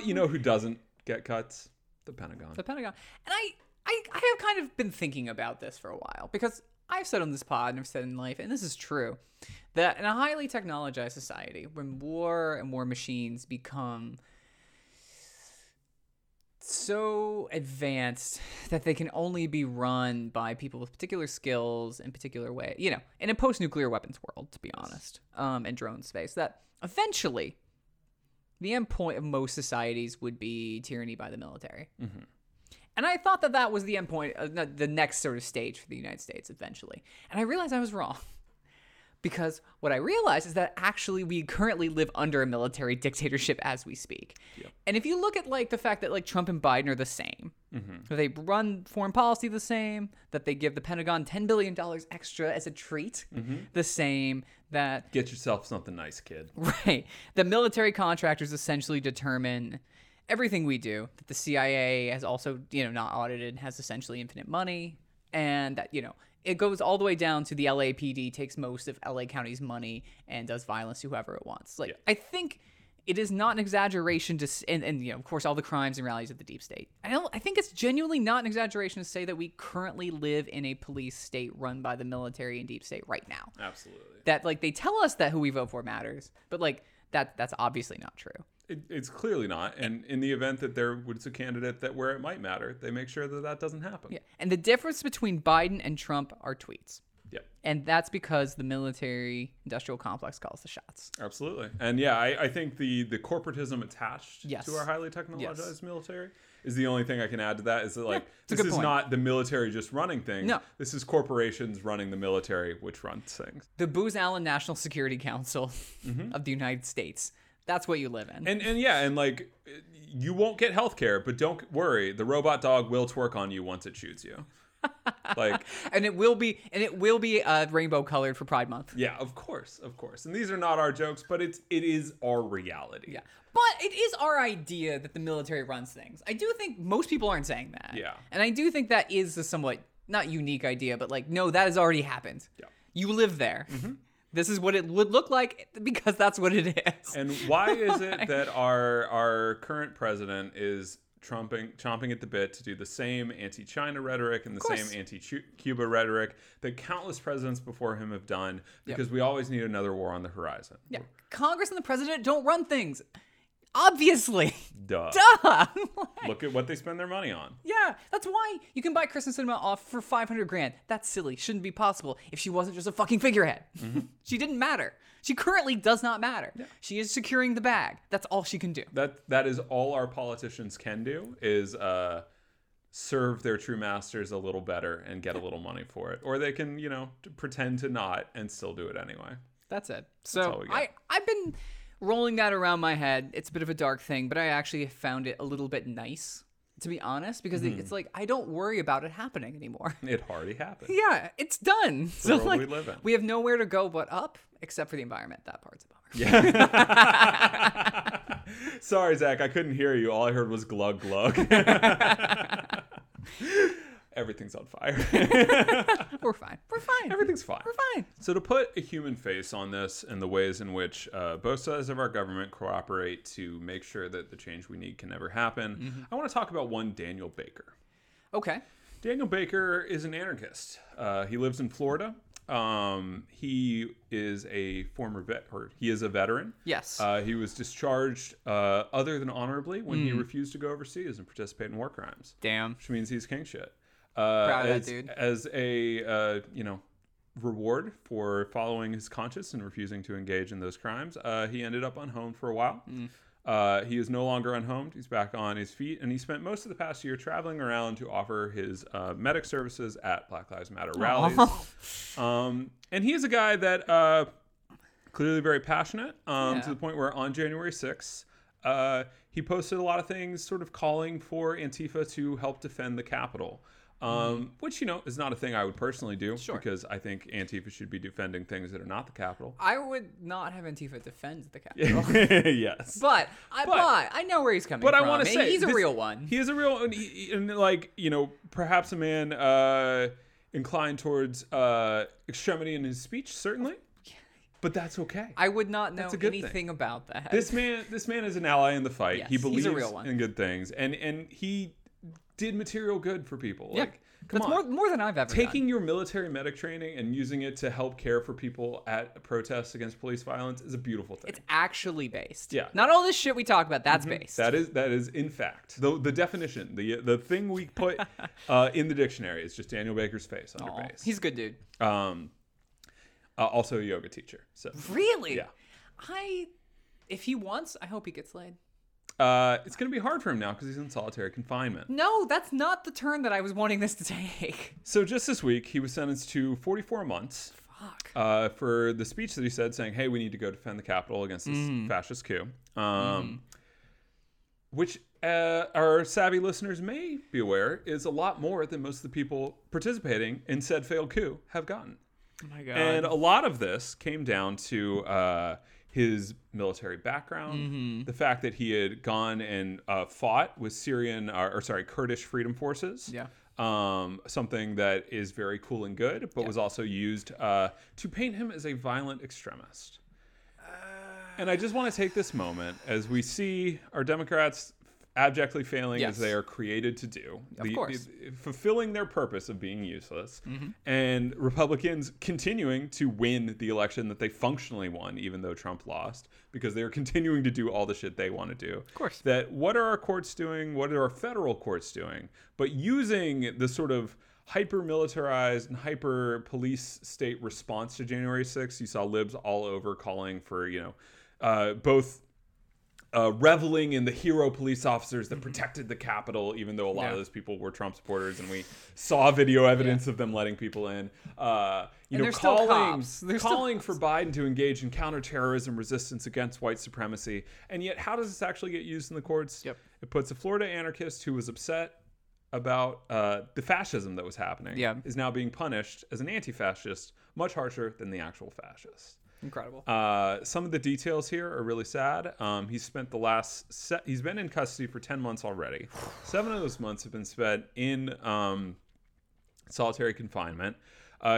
you know who doesn't get cuts? The Pentagon. And I have kind of been thinking about this for a while, because I've said on this pod and I've said in life, and this is true, that in a highly technologized society, when war and war machines become so advanced that they can only be run by people with particular skills in particular way, you know, in a post-nuclear weapons world, to be honest, and drone space, that eventually the end point of most societies would be tyranny by the military. Mm-hmm. And I thought that that was the end point, the next sort of stage for the United States eventually. And I realized I was wrong. Because what I realized is that actually we currently live under a military dictatorship as we speak. Yep. And if you look at like the fact that like Trump and Biden are the same, mm-hmm. they run foreign policy the same, that they give the Pentagon $10 billion extra as a treat, mm-hmm. the same, that... Get yourself something nice, kid. Right. The military contractors essentially determine everything we do, that the CIA has also, you know, not audited, has essentially infinite money, and that, you know... It goes all the way down to the LAPD takes most of LA County's money and does violence to whoever it wants. Like, yeah. I think it is not an exaggeration to, and you know, of course, all the crimes and rallies of the deep state. I think it's genuinely not an exaggeration to say that we currently live in a police state run by the military and deep state right now. Absolutely. That like they tell us that who we vote for matters, but like that's obviously not true. It's clearly not. And in the event that there was a candidate that where it might matter, they make sure that that doesn't happen. Yeah. And the difference between Biden and Trump are tweets. Yeah. And that's because the military industrial complex calls the shots. Absolutely. And yeah, I think the corporatism attached yes. to our highly technologized yes. military is the only thing I can add to that, is that like, yeah, this is point. Not the military just running things. No. This is corporations running the military, which runs things. The Booz Allen National Security Council mm-hmm. of the United States. That's what you live in. And yeah, and like, you won't get healthcare, but don't worry. The robot dog will twerk on you once it shoots you. Like, and it will be rainbow colored for Pride Month. Yeah, of course. And these are not our jokes, but it is our reality. Yeah. But it is our idea that the military runs things. I do think most people aren't saying that. Yeah. And I do think that is a somewhat not unique idea, but like, no, that has already happened. Yeah. You live there. Mm-hmm. This is what it would look like because that's what it is. And why is it that our current president is chomping at the bit to do the same anti-China rhetoric and the same anti-Cuba rhetoric that countless presidents before him have done? Because yep. we always need another war on the horizon. Yeah, Congress and the president don't run things. Obviously. Duh. Like, look at what they spend their money on. Yeah, that's why you can buy Kristen Sinema off for $500 grand. That's silly. Shouldn't be possible if she wasn't just a fucking figurehead. Mm-hmm. She didn't matter. She currently does not matter. Yeah. She is securing the bag. That's all she can do. That is all our politicians can do is serve their true masters a little better and get a little money for it. Or they can, you know, pretend to not and still do it anyway. That's it. So I've been... rolling that around my head. It's a bit of a dark thing, but I actually found it a little bit nice, to be honest, because it's like I don't worry about it happening anymore. It already happened. Yeah, it's done. It's the world like, we live in. We have nowhere to go but up, except for the environment. That part's a bummer. Yeah. Sorry, Zach, I couldn't hear you. All I heard was glug glug. Everything's on fire. We're fine. Everything's fine. We're fine. So to put a human face on this and the ways in which both sides of our government cooperate to make sure that the change we need can never happen, mm-hmm. I want to talk about one Daniel Baker. Okay. Daniel Baker is an anarchist. He lives in Florida. He is a former vet, or he is a veteran. Yes. He was discharged other than honorably when he refused to go overseas and participate in war crimes. Damn. Which means he's king shit. Proud of that dude. As a reward for following his conscience and refusing to engage in those crimes, he ended up unhomed for a while. He is no longer unhomed. He's back on his feet, and he spent most of the past year traveling around to offer his medic services at Black Lives Matter rallies. And he is a guy that clearly very passionate, to the point where on January 6th, he posted a lot of things sort of calling for Antifa to help defend the Capitol. Which, you know, is not a thing I would personally do, sure. because I think Antifa should be defending things that are not the Capitol. I would not have Antifa defend the Capitol. Yes. But I know where he's coming from. But I want to say... He's a real one. He is a real one. And like, you know, perhaps a man inclined towards extremity in his speech, certainly. But that's okay. I would not know anything about that. This man is an ally in the fight. Yes, he believes he's a real one. In good things. And he... did material good for people. Yeah. Like, come on. That's more than I've ever done. Taking your military medic training and using it to help care for people at protests against police violence is a beautiful thing. It's actually based. Yeah. Not all this shit we talk about, that's based. That is in fact. The definition, the thing we put in the dictionary is just Daniel Baker's face under base. He's a good dude. Also a yoga teacher. So really? Yeah. If he wants, I hope he gets laid. It's going to be hard for him now because he's in solitary confinement. No, that's not the turn that I was wanting this to take. So just this week, he was sentenced to 44 months for the speech that he said saying, hey, we need to go defend the Capitol against this fascist coup, which our savvy listeners may be aware is a lot more than most of the people participating in said failed coup have gotten. Oh my God. And a lot of this came down to... his military background, the fact that he had gone and fought with Kurdish freedom forces, something that is very cool and good, but was also used to paint him as a violent extremist. And I just want to take this moment as we see our Democrats abjectly failing as they are created to do, fulfilling their purpose of being useless, and Republicans continuing to win the election that they functionally won, even though Trump lost, because they are continuing to do all the shit they want to do. Of course. That what are our courts doing? What are our federal courts doing? But using the sort of hyper-militarized and hyper-police state response to January 6th, you saw libs all over calling for, both... reveling in the hero police officers that protected the Capitol, even though a lot of those people were Trump supporters, and we saw video evidence of them letting people in. Calling for Biden to engage in counterterrorism resistance against white supremacy, and yet how does this actually get used in the courts? Yep. It puts a Florida anarchist who was upset about the fascism that was happening is now being punished as an anti-fascist, much harsher than the actual fascist. Incredible. Some of the details here are really sad. He's been in custody for 10 months already. 7 of those months have been spent in solitary confinement.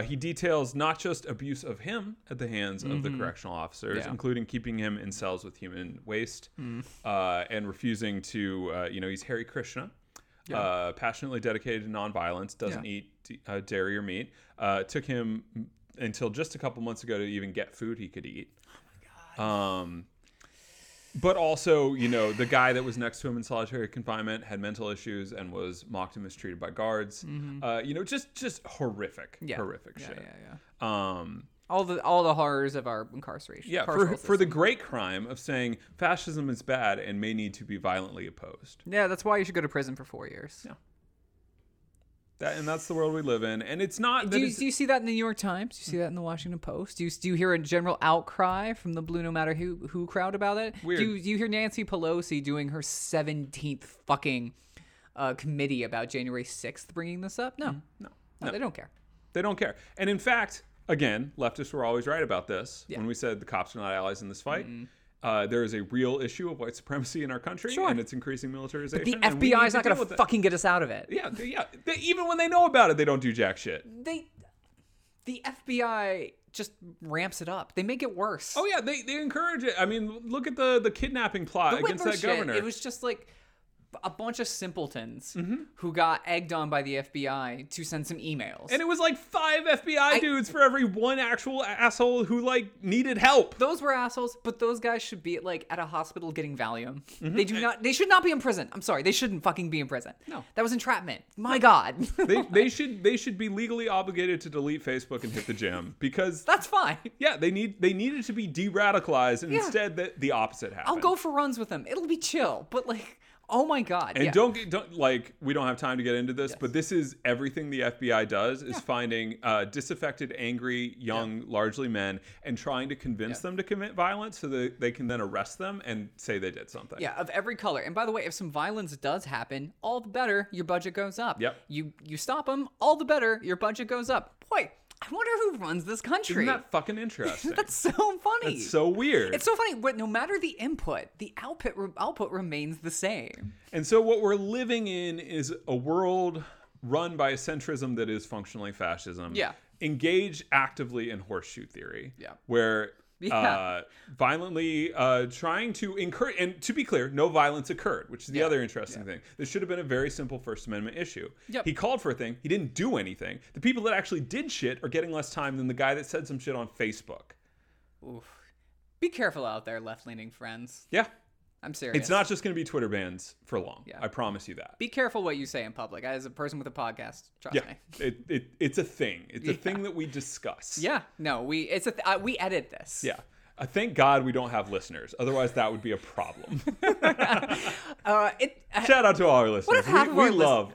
He details not just abuse of him at the hands of the correctional officers, including keeping him in cells with human waste and refusing to, he's Hare Krishna. Yeah. Passionately dedicated to nonviolence, doesn't eat dairy or meat. Took him... until just a couple months ago to even get food he could eat. Oh my God. But also, the guy that was next to him in solitary confinement had mental issues and was mocked and mistreated by guards. Just horrific, horrific shit. Yeah. All the horrors of our incarceration. Yeah, for the great crime of saying fascism is bad and may need to be violently opposed. Yeah, that's why you should go to prison for 4 years. Yeah. That's the world we live in, and it's not. Do you see that in the New York Times? Do you see that in the Washington Post? Do you hear a general outcry from the blue, no matter who crowd about it? Weird. Do you hear Nancy Pelosi doing her 17th fucking committee about January 6th, bringing this up? No, they don't care. They don't care. And in fact, again, leftists were always right about this when we said the cops are not allies in this fight. Mm-hmm. There is a real issue of white supremacy in our country, and it's increasing militarization. But the FBI is not going to fucking get us out of it. Yeah. Even when they know about it, they don't do jack shit. The FBI just ramps it up. They make it worse. Oh yeah, they encourage it. I mean, look at the kidnapping plot against that governor. It was just like a bunch of simpletons who got egged on by the FBI to send some emails. And it was like 5 FBI dudes for every one actual asshole who needed help. Those were assholes, but those guys should be at a hospital getting Valium. They should not be in prison. I'm sorry. They shouldn't fucking be in prison. No. That was entrapment. My God. They should be legally obligated to delete Facebook and hit the gym because that's fine. Yeah. They needed to be de-radicalized and instead the opposite happened. I'll go for runs with them. It'll be chill, but oh my God. And we don't have time to get into this, but this is everything the FBI does is finding disaffected, angry, young, largely men and trying to convince them to commit violence so that they can then arrest them and say they did something. Yeah, of every color. And by the way, if some violence does happen, all the better your budget goes up. Yep. You stop them, all the better your budget goes up. Boy, I wonder who runs this country. Isn't that fucking interesting? That's so funny. That's so weird. It's so funny. But no matter the input, the output remains the same. And so what we're living in is a world run by a centrism that is functionally fascism. Yeah. Engage actively in horseshoe theory. Yeah. Where violently trying to encourage. And to be clear, no violence occurred, which is the other interesting thing. This should have been a very simple First Amendment issue. Yep. He called for a thing. He didn't do anything. The people that actually did shit are getting less time than the guy that said some shit on Facebook. Oof. Be careful out there, left-leaning friends. Yeah. I'm serious. It's not just going to be Twitter bans for long. Yeah. I promise you that. Be careful what you say in public. As a person with a podcast, trust me. It's a thing. It's a thing that we discuss. Yeah. No, we edit this. Yeah. Thank God we don't have listeners. Otherwise, that would be a problem. Shout out to all our listeners.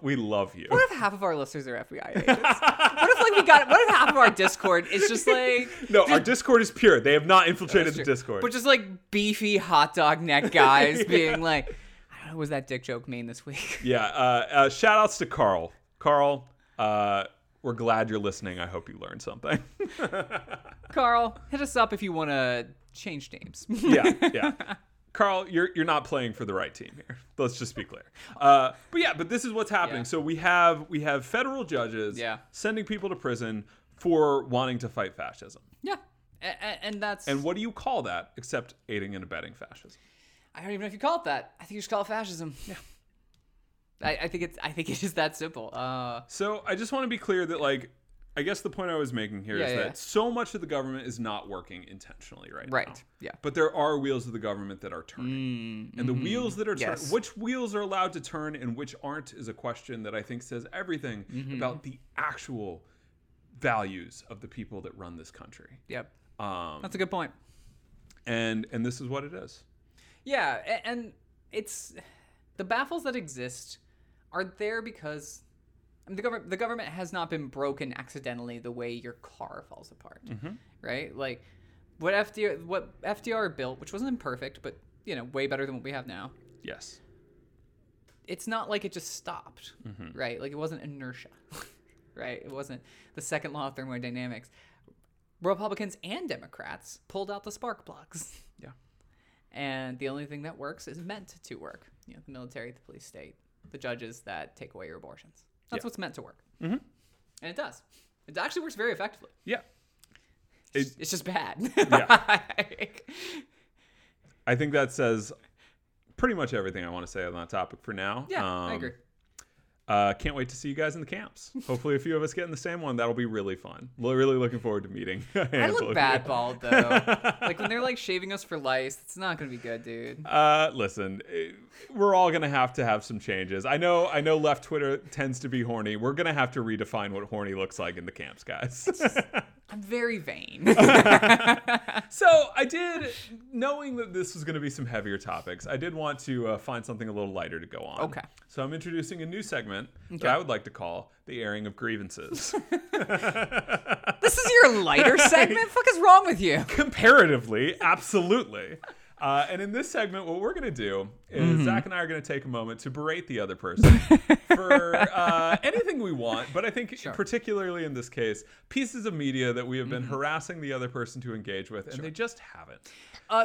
We love you. What if half of our listeners are FBI agents? What if half of our Discord is just like... No, our Discord is pure. They have not infiltrated the Discord. But just like beefy hot dog neck guys being like, I don't know, was that dick joke mean this week? Yeah. Shout outs to Carl. Carl, we're glad you're listening. I hope you learned something. Carl, hit us up if you want to change names. Yeah. Carl, you're not playing for the right team here. Let's just be clear. But this is what's happening. Yeah. So we have federal judges sending people to prison for wanting to fight fascism. Yeah. And what do you call that except aiding and abetting fascism? I don't even know if you call it that. I think you just call it fascism. Yeah. I think it is that simple. So I just want to be clear that, like, I guess the point I was making here is that so much of the government is not working intentionally right now. Yeah. But there are wheels of the government that are turning. And the wheels that are turning, which wheels are allowed to turn and which aren't, is a question that I think says everything about the actual values of the people that run this country. Yep. That's a good point. And this is what it is. Yeah. And it's the baffles that exist are there because the government has not been broken accidentally the way your car falls apart, right? Like what FDR built, which wasn't imperfect, but way better than what we have now. Yes. It's not like it just stopped, right? Like it wasn't inertia, right? It wasn't the second law of thermodynamics. Republicans and Democrats pulled out the spark plugs. Yeah. And the only thing that works is meant to work. The military, the police state, the judges that take away your abortions. That's what's meant to work. And it does. It actually works very effectively. Yeah. It's just bad. Yeah. I think that says pretty much everything I want to say on that topic for now. Yeah, I agree. Can't wait to see you guys in the camps. Hopefully a few of us get in the same one. That'll be really fun. We're really looking forward to meeting. I look bad bald, though. Like when they're like shaving us for lice, it's not going to be good, dude. Listen, we're all going to have some changes. I know left Twitter tends to be horny. We're going to have to redefine what horny looks like in the camps, guys. I'm very vain. So knowing that this was going to be some heavier topics, I did want to find something a little lighter to go on. Okay. So I'm introducing a new segment that I would like to call the airing of grievances. This is your lighter segment? What the fuck is wrong with you? Comparatively, absolutely. And in this segment, what we're going to do is Zach and I are going to take a moment to berate the other person for anything we want. But I think particularly in this case, pieces of media that we have been harassing the other person to engage with. And they just haven't.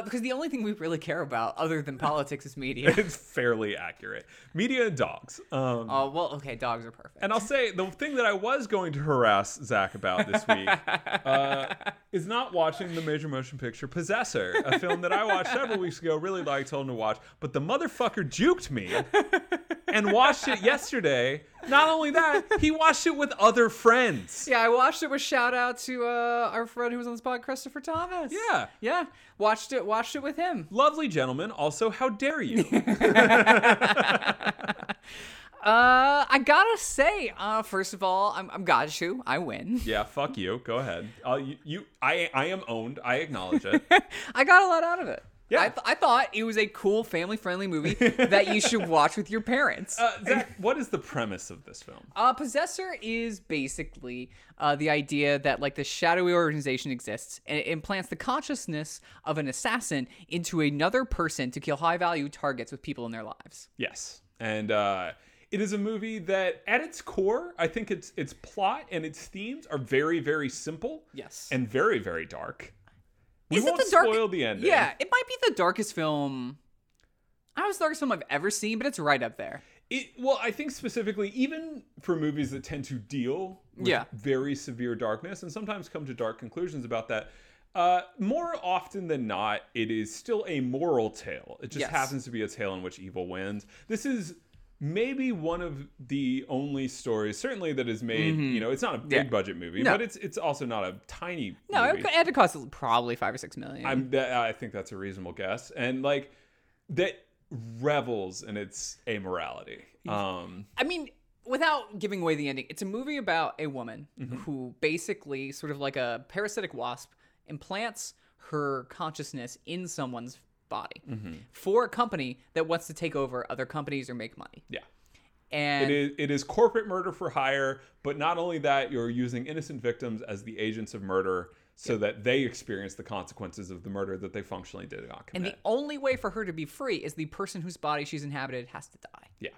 Because the only thing we really care about other than politics is media. It's fairly accurate. Media and dogs. Dogs are perfect. And I'll say the thing that I was going to harass Zach about this week is not watching the major motion picture Possessor, a film that I watched several weeks ago, really liked, told him to watch, but the motherfucker juked me and watched it yesterday. Not only that, he watched it with other friends. Yeah, I watched it with shout out to our friend who was on the spot, Christopher Thomas. Yeah. Watched it with him. Lovely gentleman. Also, how dare you? I gotta say, first of all, I'm got you. I win. Yeah, fuck you. Go ahead. I am owned. I acknowledge it. I got a lot out of it. Yeah. I thought it was a cool, family-friendly movie that you should watch with your parents. Zach, what is the premise of this film? Possessor is basically the idea that like this shadowy organization exists and it implants the consciousness of an assassin into another person to kill high-value targets with people in their lives. Yes. And it is a movie that, at its core, I think its plot and its themes are very, very simple. Yes. And very, very dark. We won't spoil the ending. Yeah, it might be the darkest film. I don't know if it's the darkest film I've ever seen, but it's right up there. Well, I think specifically, even for movies that tend to deal with very severe darkness and sometimes come to dark conclusions about that, More often than not, it is still a moral tale. It just happens to be a tale in which evil wins. This is maybe one of the only stories, certainly, that is made, you know, it's not a big budget movie, but it's also not a tiny movie. No, it had to cost probably $5 or $6 million. I think that's a reasonable guess. And like, that revels in its amorality. I mean, without giving away the ending, it's a movie about a woman who basically, sort of like a parasitic wasp, implants her consciousness in someone's body for a company that wants to take over other companies or make money. Yeah. And it is corporate murder for hire, but not only that, you're using innocent victims as the agents of murder so that they experience the consequences of the murder that they functionally did not commit. And the only way for her to be free is the person whose body she's inhabited has to die. Yeah.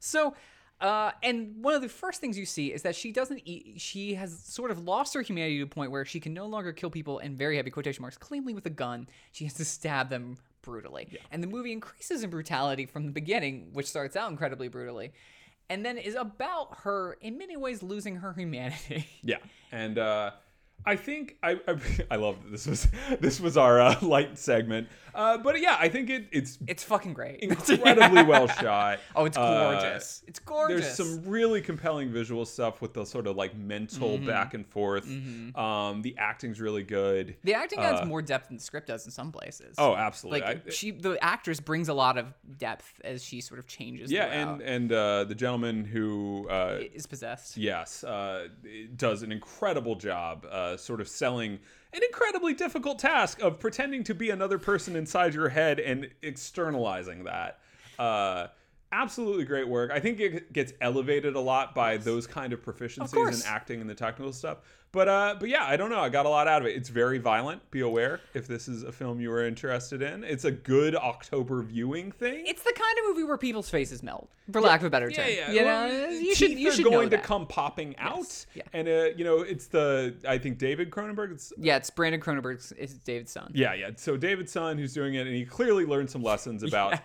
So... and one of the first things you see is that she doesn't eat. She has sort of lost her humanity to a point where she can no longer kill people in very heavy quotation marks cleanly with a gun. She has to stab them brutally. Yeah. And the movie increases in brutality from the beginning, which starts out incredibly brutally, and then is about her in many ways losing her humanity. Yeah. And I think I love that this was our light segment, but yeah, I think it's fucking great, incredibly well shot. Oh, it's gorgeous! It's gorgeous. There's some really compelling visual stuff with the sort of like mental back and forth. The acting's really good. The acting adds more depth than the script does in some places. Oh, absolutely! Like the actress brings a lot of depth as she sort of changes. Yeah, throughout. and the gentleman who is possessed. Yes, does an incredible job. Sort of selling an incredibly difficult task of pretending to be another person inside your head and externalizing that. Absolutely great work. I think it gets elevated a lot by those kind of proficiencies in acting and the technical stuff. But yeah, I don't know. I got a lot out of it. It's very violent. Be aware if this is a film you were interested in. It's a good October viewing thing. It's the kind of movie where people's faces melt, for lack of a better term. Yeah, yeah. Well, you should know that. Teeth are going to come popping out. Yes. Yeah. And, you know, it's I think David Cronenberg. It's Brandon Cronenberg. It's David's son. Yeah. So David's son who's doing it, and he clearly learned some lessons about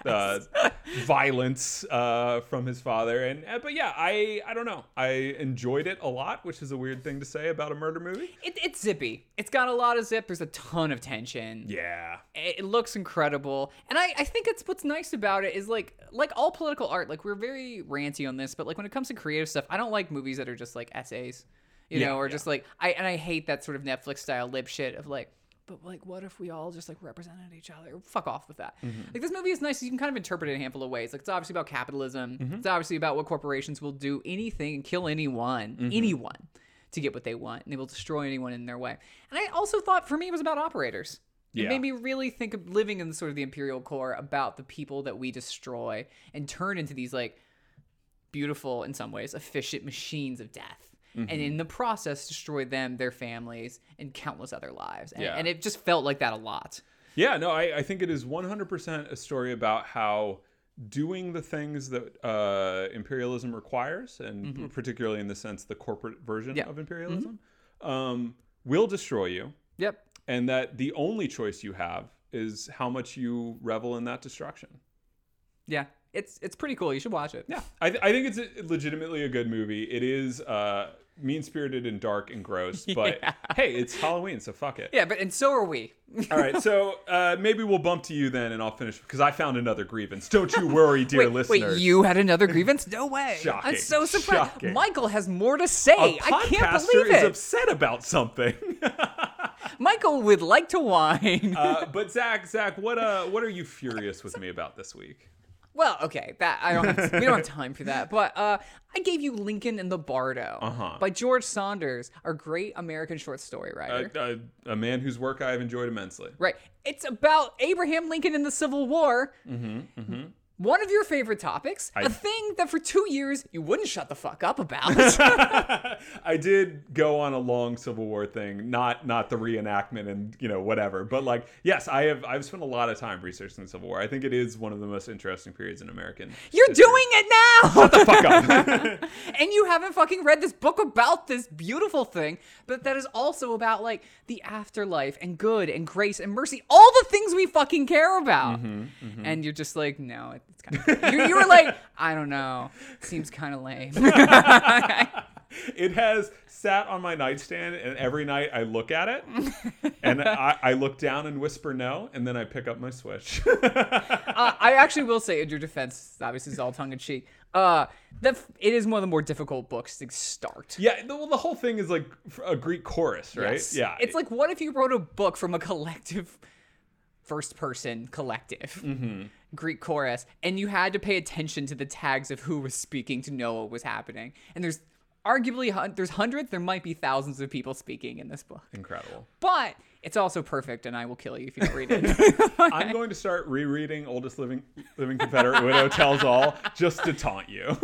violence from his father. And but yeah, I don't know. I enjoyed it a lot, which is a weird thing to say about a murder movie. It's zippy. It's got a lot of zip. There's a ton of tension. Yeah. It looks incredible. And I think it's what's nice about it is like all political art, like we're very ranty on this, but like when it comes to creative stuff, I don't like movies that are just like essays, you know, or just like I hate that sort of Netflix style lib shit of like, but like what if we all just like represented each other? Fuck off with that. Like this movie is nice. You can kind of interpret it in a handful of ways. Like it's obviously about capitalism. It's obviously about what corporations will do anything and kill anyone to get what they want, and they will destroy anyone in their way. And I also thought, for me, it was about operators. It made me really think of living in the sort of the imperial core, about the people that we destroy and turn into these like beautiful, in some ways, efficient machines of death. And in the process destroy them, their families, and countless other lives. And it just felt like that a lot. Yeah, no, I think it is 100% a story about how doing the things that imperialism requires, and particularly in the sense the corporate version of imperialism, will destroy you. Yep. And that the only choice you have is how much you revel in that destruction. Yeah. It's pretty cool. You should watch it. Yeah. I think it's legitimately a good movie. It is mean-spirited and dark and gross, but hey, it's Halloween, so fuck it. Yeah, but and so are we. All right, so maybe we'll bump to you then, and I'll finish, because I found another grievance. Don't you worry, dear listeners. Wait, you had another grievance? No way. Shocking. I'm so surprised. Shocking. Michael has more to say. I can't believe it. A podcaster is upset about something. Michael would like to whine. But Zach, what are you furious with me about this week? Well, okay, we don't have time for that. But I gave you Lincoln and the Bardo by George Saunders, our great American short story writer. A man whose work I have enjoyed immensely. Right. It's about Abraham Lincoln and the Civil War. One of your favorite topics, a thing that for 2 years you wouldn't shut the fuck up about. I did go on a long Civil War thing, not the reenactment and, you know, whatever. But like, yes, I've spent a lot of time researching the Civil War. I think it is one of the most interesting periods in American history. Doing it now! Shut the fuck up. And you haven't fucking read this book about this beautiful thing, but that is also about like the afterlife and good and grace and mercy, all the things we fucking care about. And you're just like, no, it's kind of, you were like, I don't know, it seems kind of lame. It has sat on my nightstand, and every night I look at it, and I look down and whisper no, and then I pick up my Switch. I actually will say, in your defense, obviously it's all tongue-in-cheek, it is one of the more difficult books to start. Yeah, the whole thing is like a Greek chorus, right? Yes. Yeah. It's like, what if you wrote a book from a collective... first-person collective, mm-hmm. Greek chorus, and you had to pay attention to the tags of who was speaking to know what was happening. And there's arguably, there's hundreds, there might be thousands of people speaking in this book. Incredible. But it's also perfect, and I will kill you if you don't read it. I'm going to start rereading Oldest Living Confederate Widow Tells All just to taunt you.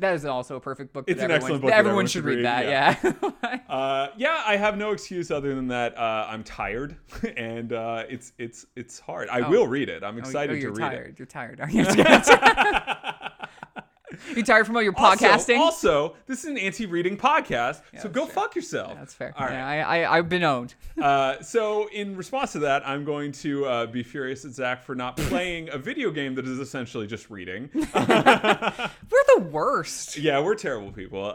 That is also a perfect book. It's an excellent book. Everyone should read that. Yeah. Yeah. I have no excuse other than that I'm tired, and it's hard. I will read it. I'm excited to read it. You're tired. Aren't you? You tired from all your podcasting? Also, this is an anti-reading podcast, so go fuck yourself. That's fair. All right. Yeah, I've been owned. So in response to that, I'm going to be furious at Zach for not playing a video game that is essentially just reading. We're the worst. Yeah, we're terrible people.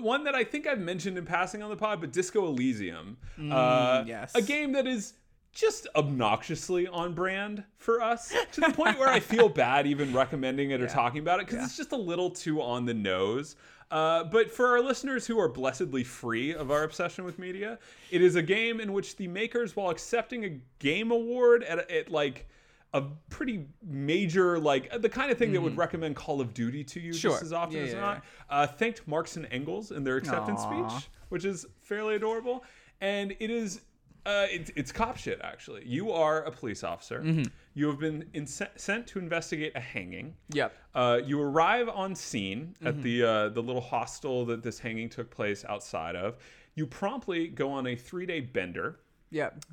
One that I think I've mentioned in passing on the pod, but Disco Elysium. Yes. A game that is... just obnoxiously on brand for us, to the point where I feel bad even recommending it or talking about it, because it's just a little too on the nose. But for our listeners who are blessedly free of our obsession with media, it is a game in which the makers, while accepting a game award at like a pretty major, like the kind of thing that would recommend Call of Duty to you just as often as not, thanked Marx and Engels in their acceptance speech, which is fairly adorable. And it is... It's cop shit, actually. You are a police officer. Mm-hmm. You have been sent to investigate a hanging. Yep. You arrive on scene at the little hostel that this hanging took place outside of. You promptly go on a 3-day bender. Yep.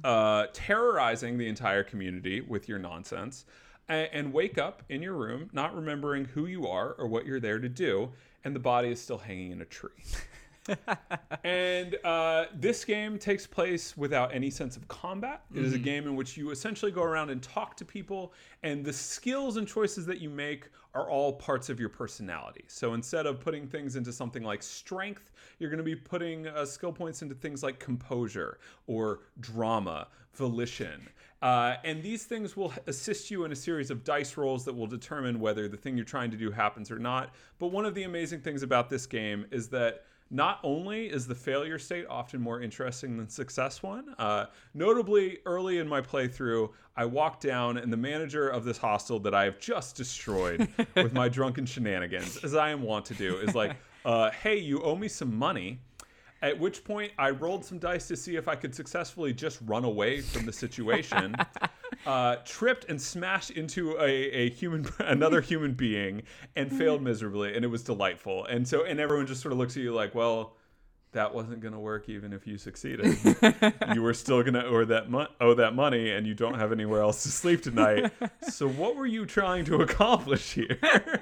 Terrorizing the entire community with your nonsense, and wake up in your room not remembering who you are or what you're there to do, and the body is still hanging in a tree. And this game takes place without any sense of combat. It is a game in which you essentially go around and talk to people, and the skills and choices that you make are all parts of your personality. So instead of putting things into something like strength, you're going to be putting skill points into things like composure or drama, volition. And these things will assist you in a series of dice rolls that will determine whether the thing you're trying to do happens or not. But one of the amazing things about this game is that not only is the failure state often more interesting than success one, notably early in my playthrough, I walked down and the manager of this hostel that I have just destroyed with my drunken shenanigans, as I am wont to do, is like, hey, you owe me some money. At which point I rolled some dice to see if I could successfully just run away from the situation, tripped and smashed into another human being and failed miserably. And it was delightful. And everyone just sort of looks at you like, well, that wasn't going to work even if you succeeded. You were still going to owe that money, and you don't have anywhere else to sleep tonight. So what were you trying to accomplish here?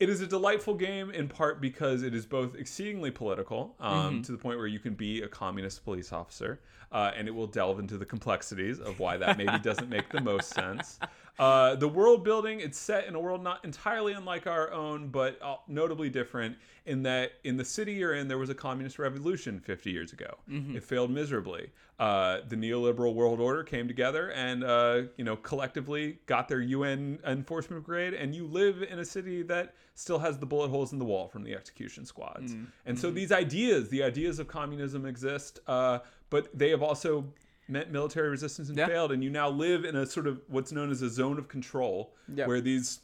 It is a delightful game in part because it is both exceedingly political, to the point where you can be a communist police officer, and it will delve into the complexities of why that maybe doesn't make the most sense. The world building, it's set in a world not entirely unlike our own, but notably different in that in the city you're in, there was a communist revolution 50 years ago. Mm-hmm. It failed miserably. The neoliberal world order came together and collectively got their UN enforcement grade, and you live in a city that still has the bullet holes in the wall from the execution squads. Mm-hmm. And so these ideas, the ideas of communism exist, but they have also meant military resistance and failed, and you now live in a sort of what's known as a zone of control, where these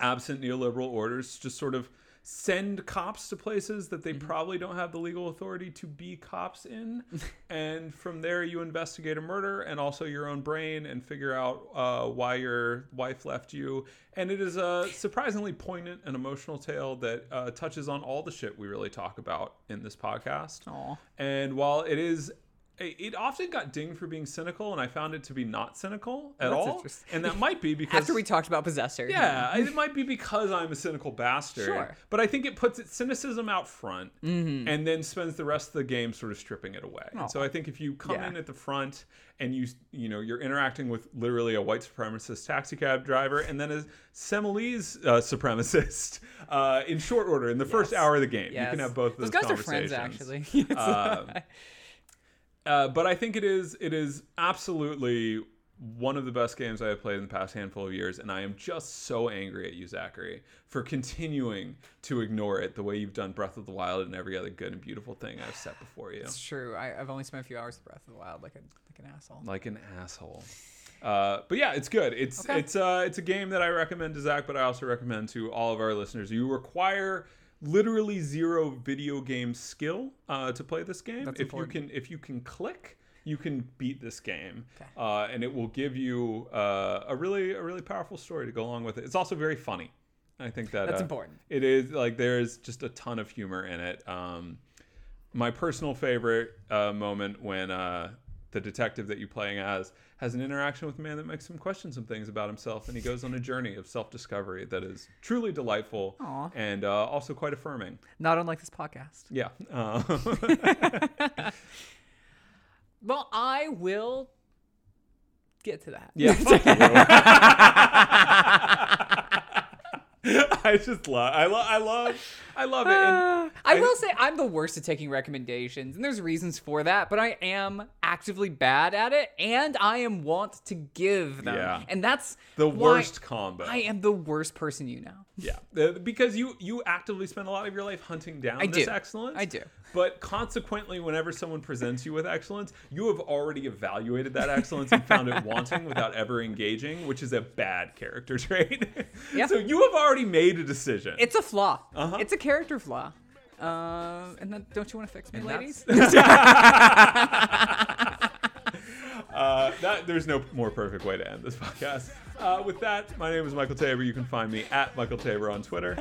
absent neoliberal orders just sort of send cops to places that they probably don't have the legal authority to be cops in. And from there you investigate a murder and also your own brain and figure out why your wife left you. And it is a surprisingly poignant and emotional tale that touches on all the shit we really talk about in this podcast. Aww. And while it often got dinged for being cynical, and I found it to be not cynical at all. And that might be because... after we talked about Possessor. Yeah, it might be because I'm a cynical bastard. Sure. But I think it puts its cynicism out front and then spends the rest of the game sort of stripping it away. And so I think if you come in at the front and you're interacting with literally a white supremacist taxi cab driver and then a Semelese supremacist in short order, in the first hour of the game. You can have both of those conversations. Those guys are friends, actually. But I think it is absolutely one of the best games I have played in the past handful of years, and I am just so angry at you, Zachary, for continuing to ignore it the way you've done Breath of the Wild and every other good and beautiful thing I've set before you. It's true. I've only spent a few hours with Breath of the Wild, like an asshole. Like an asshole. But yeah, it's good. It's a game that I recommend to Zach, but I also recommend to all of our listeners. You require literally zero video game skill to play this game. That's important. If you can click, you can beat this game, and it will give you a really powerful story to go along with it. It's also very funny. I think that's important. It is, like, there is just a ton of humor in it. My personal favorite moment when the detective that you're playing as has an interaction with a man that makes him question some things about himself, and he goes on a journey of self-discovery that is truly delightful. Aww. And also quite affirming. Not unlike this podcast. Yeah. Well, I will get to that. Yeah, fuck you. I just love. I love it. And I will say I'm the worst at taking recommendations, and there's reasons for that. But I am actively bad at it, and I am want to give them. Yeah. And that's the worst combo. I am the worst person you know. Yeah, because you actively spend a lot of your life hunting down excellence. I do. But consequently, whenever someone presents you with excellence, you have already evaluated that excellence and found it wanting without ever engaging, which is a bad character trait. Yep. So you have already made a decision. It's a flaw. Uh-huh. It's a character flaw. And then, don't you want to fix me, ladies? There's no more perfect way to end this podcast. With that, my name is Michael Tabor. You can find me at Michael Tabor on Twitter.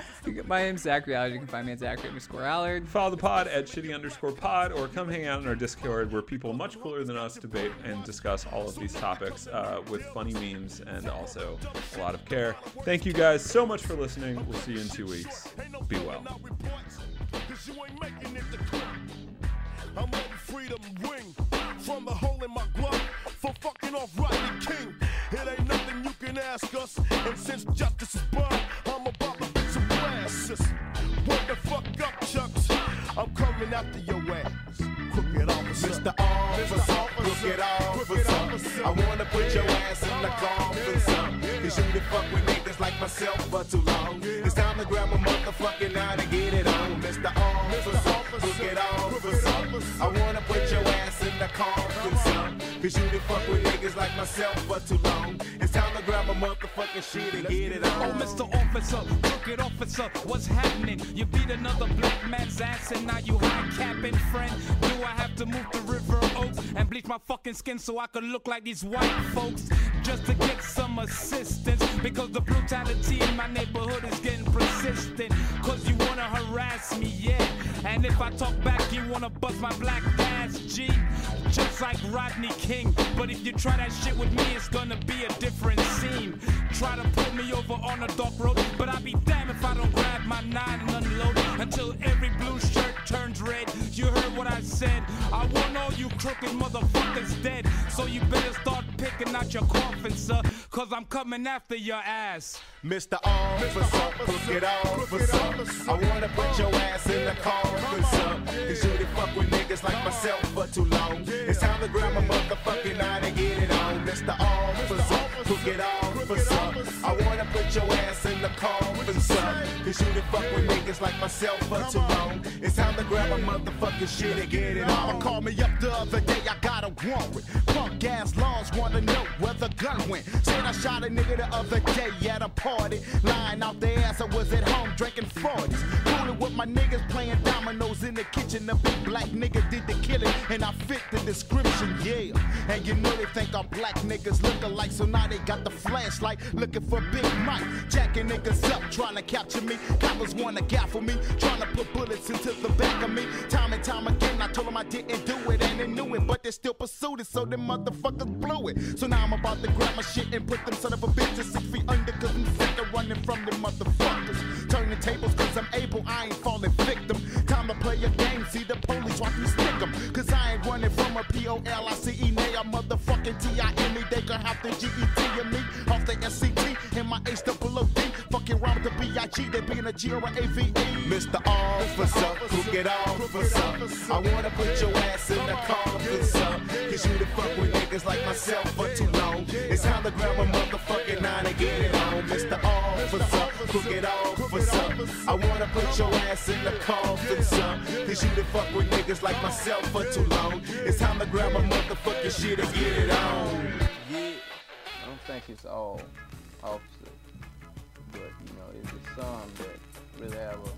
My name's Zachary Allard. You can find me at Zachary_Allard. Follow the pod at Shitty_Pod, or come hang out in our Discord where people much cooler than us debate and discuss all of these topics with funny memes and also a lot of care. Thank you guys so much for listening. We'll see you in 2 weeks. Be well. I'm on freedom wing from the hole in my glove for fucking off Rodney King. It ain't nothing you can ask us, and since justice is blind, I'm about to fix some glasses. What the fuck up, Chucks? I'm coming after your ass. Crooked officer, Mr. Officer, crooked officer. I wanna put your ass in the coffin, 'cause you the fuck with niggas like myself for too long. It's time to grab a motherfucking out and get it on, Mr. Officer, crooked officer. I wanna put your ass in the coffin, 'cause you the fuck with niggas like myself for too long. It's time to grab a motherfucking shit and get it on. Oh, Mr. Officer, crooked officer, what's happening? You beat another black man's ass and now you high capping, friend. Do I have to move to River Oaks and bleach my fucking skin so I could look like these white folks just to get some assistance? Because the brutality in my neighborhood is getting persistent. 'Cause you wanna harass me, yeah. And if I talk back, you wanna bust my black ass, G. Just like Rodney King. But if you try that shit with me, it's gonna be a different scene. Try to pull me over on a dark road, but I'll be damned if I don't grab my 9 and unload until every blue shirt turns red. You heard what I said. I want all you crooked motherfuckers dead. So you better start picking out your coffin, sir, 'cause I'm coming after your ass. Mr. Officer, crooked officer, I wanna put your ass in the coffin, sir, 'cause you done fuck with niggas like myself for too long. It's time to grab my motherfucking night and get it on, Mr. Officer, crooked officer, I wanna put your ass in the coffin, sir, 'cause you done fuck with niggas like myself for too long. It's time to grab my motherfucking shit and get it on. Called me up the other day, I got a warrant. Punk ass laws wanna know where the gun went. Said I shot a nigga the other day at a party. Lying out their ass, I was at home drinking 40s. Cooling with my niggas, playing dominoes in the kitchen. The big black nigga did the killing, and I fit the description, yeah. And you know they think I'm black niggas look alike, so now they got the flashlight looking for Big Mike. Jacking niggas up, trying to capture me. Coppers wanna gaffle me, trying to put bullets into the back of me. Time and time again, I told them I didn't do it, and they knew it, but they still pursued it, so them motherfuckers blew it. So now I'm about to grab my shit and put them son of a bitches 6 feet under, 'cause I'm sick of running from them motherfuckers. Turn the tables 'cause I'm able, I ain't falling victim. Time to play a game, see the police, watch me stick them, 'cause I ain't running from a police, nay, a motherfucking time. They gon' have to get me off the SCT and my H-double-O-D, fucking round the B.I. G, they be in a G or an AVE. Mr. Officer, crooked officer, I wanna put your ass in the coffin, cause you the fuck with niggas like myself for too long. It's time to grab a motherfucking nine and get it on. Mr. Officer, crooked officer, I wanna put your ass in the coffin, son, cause you the fuck with niggas like myself for too long. It's time to grab a motherfucking shit and get it on. Yeah, I don't think it's all officers, but you know, it's some that really have a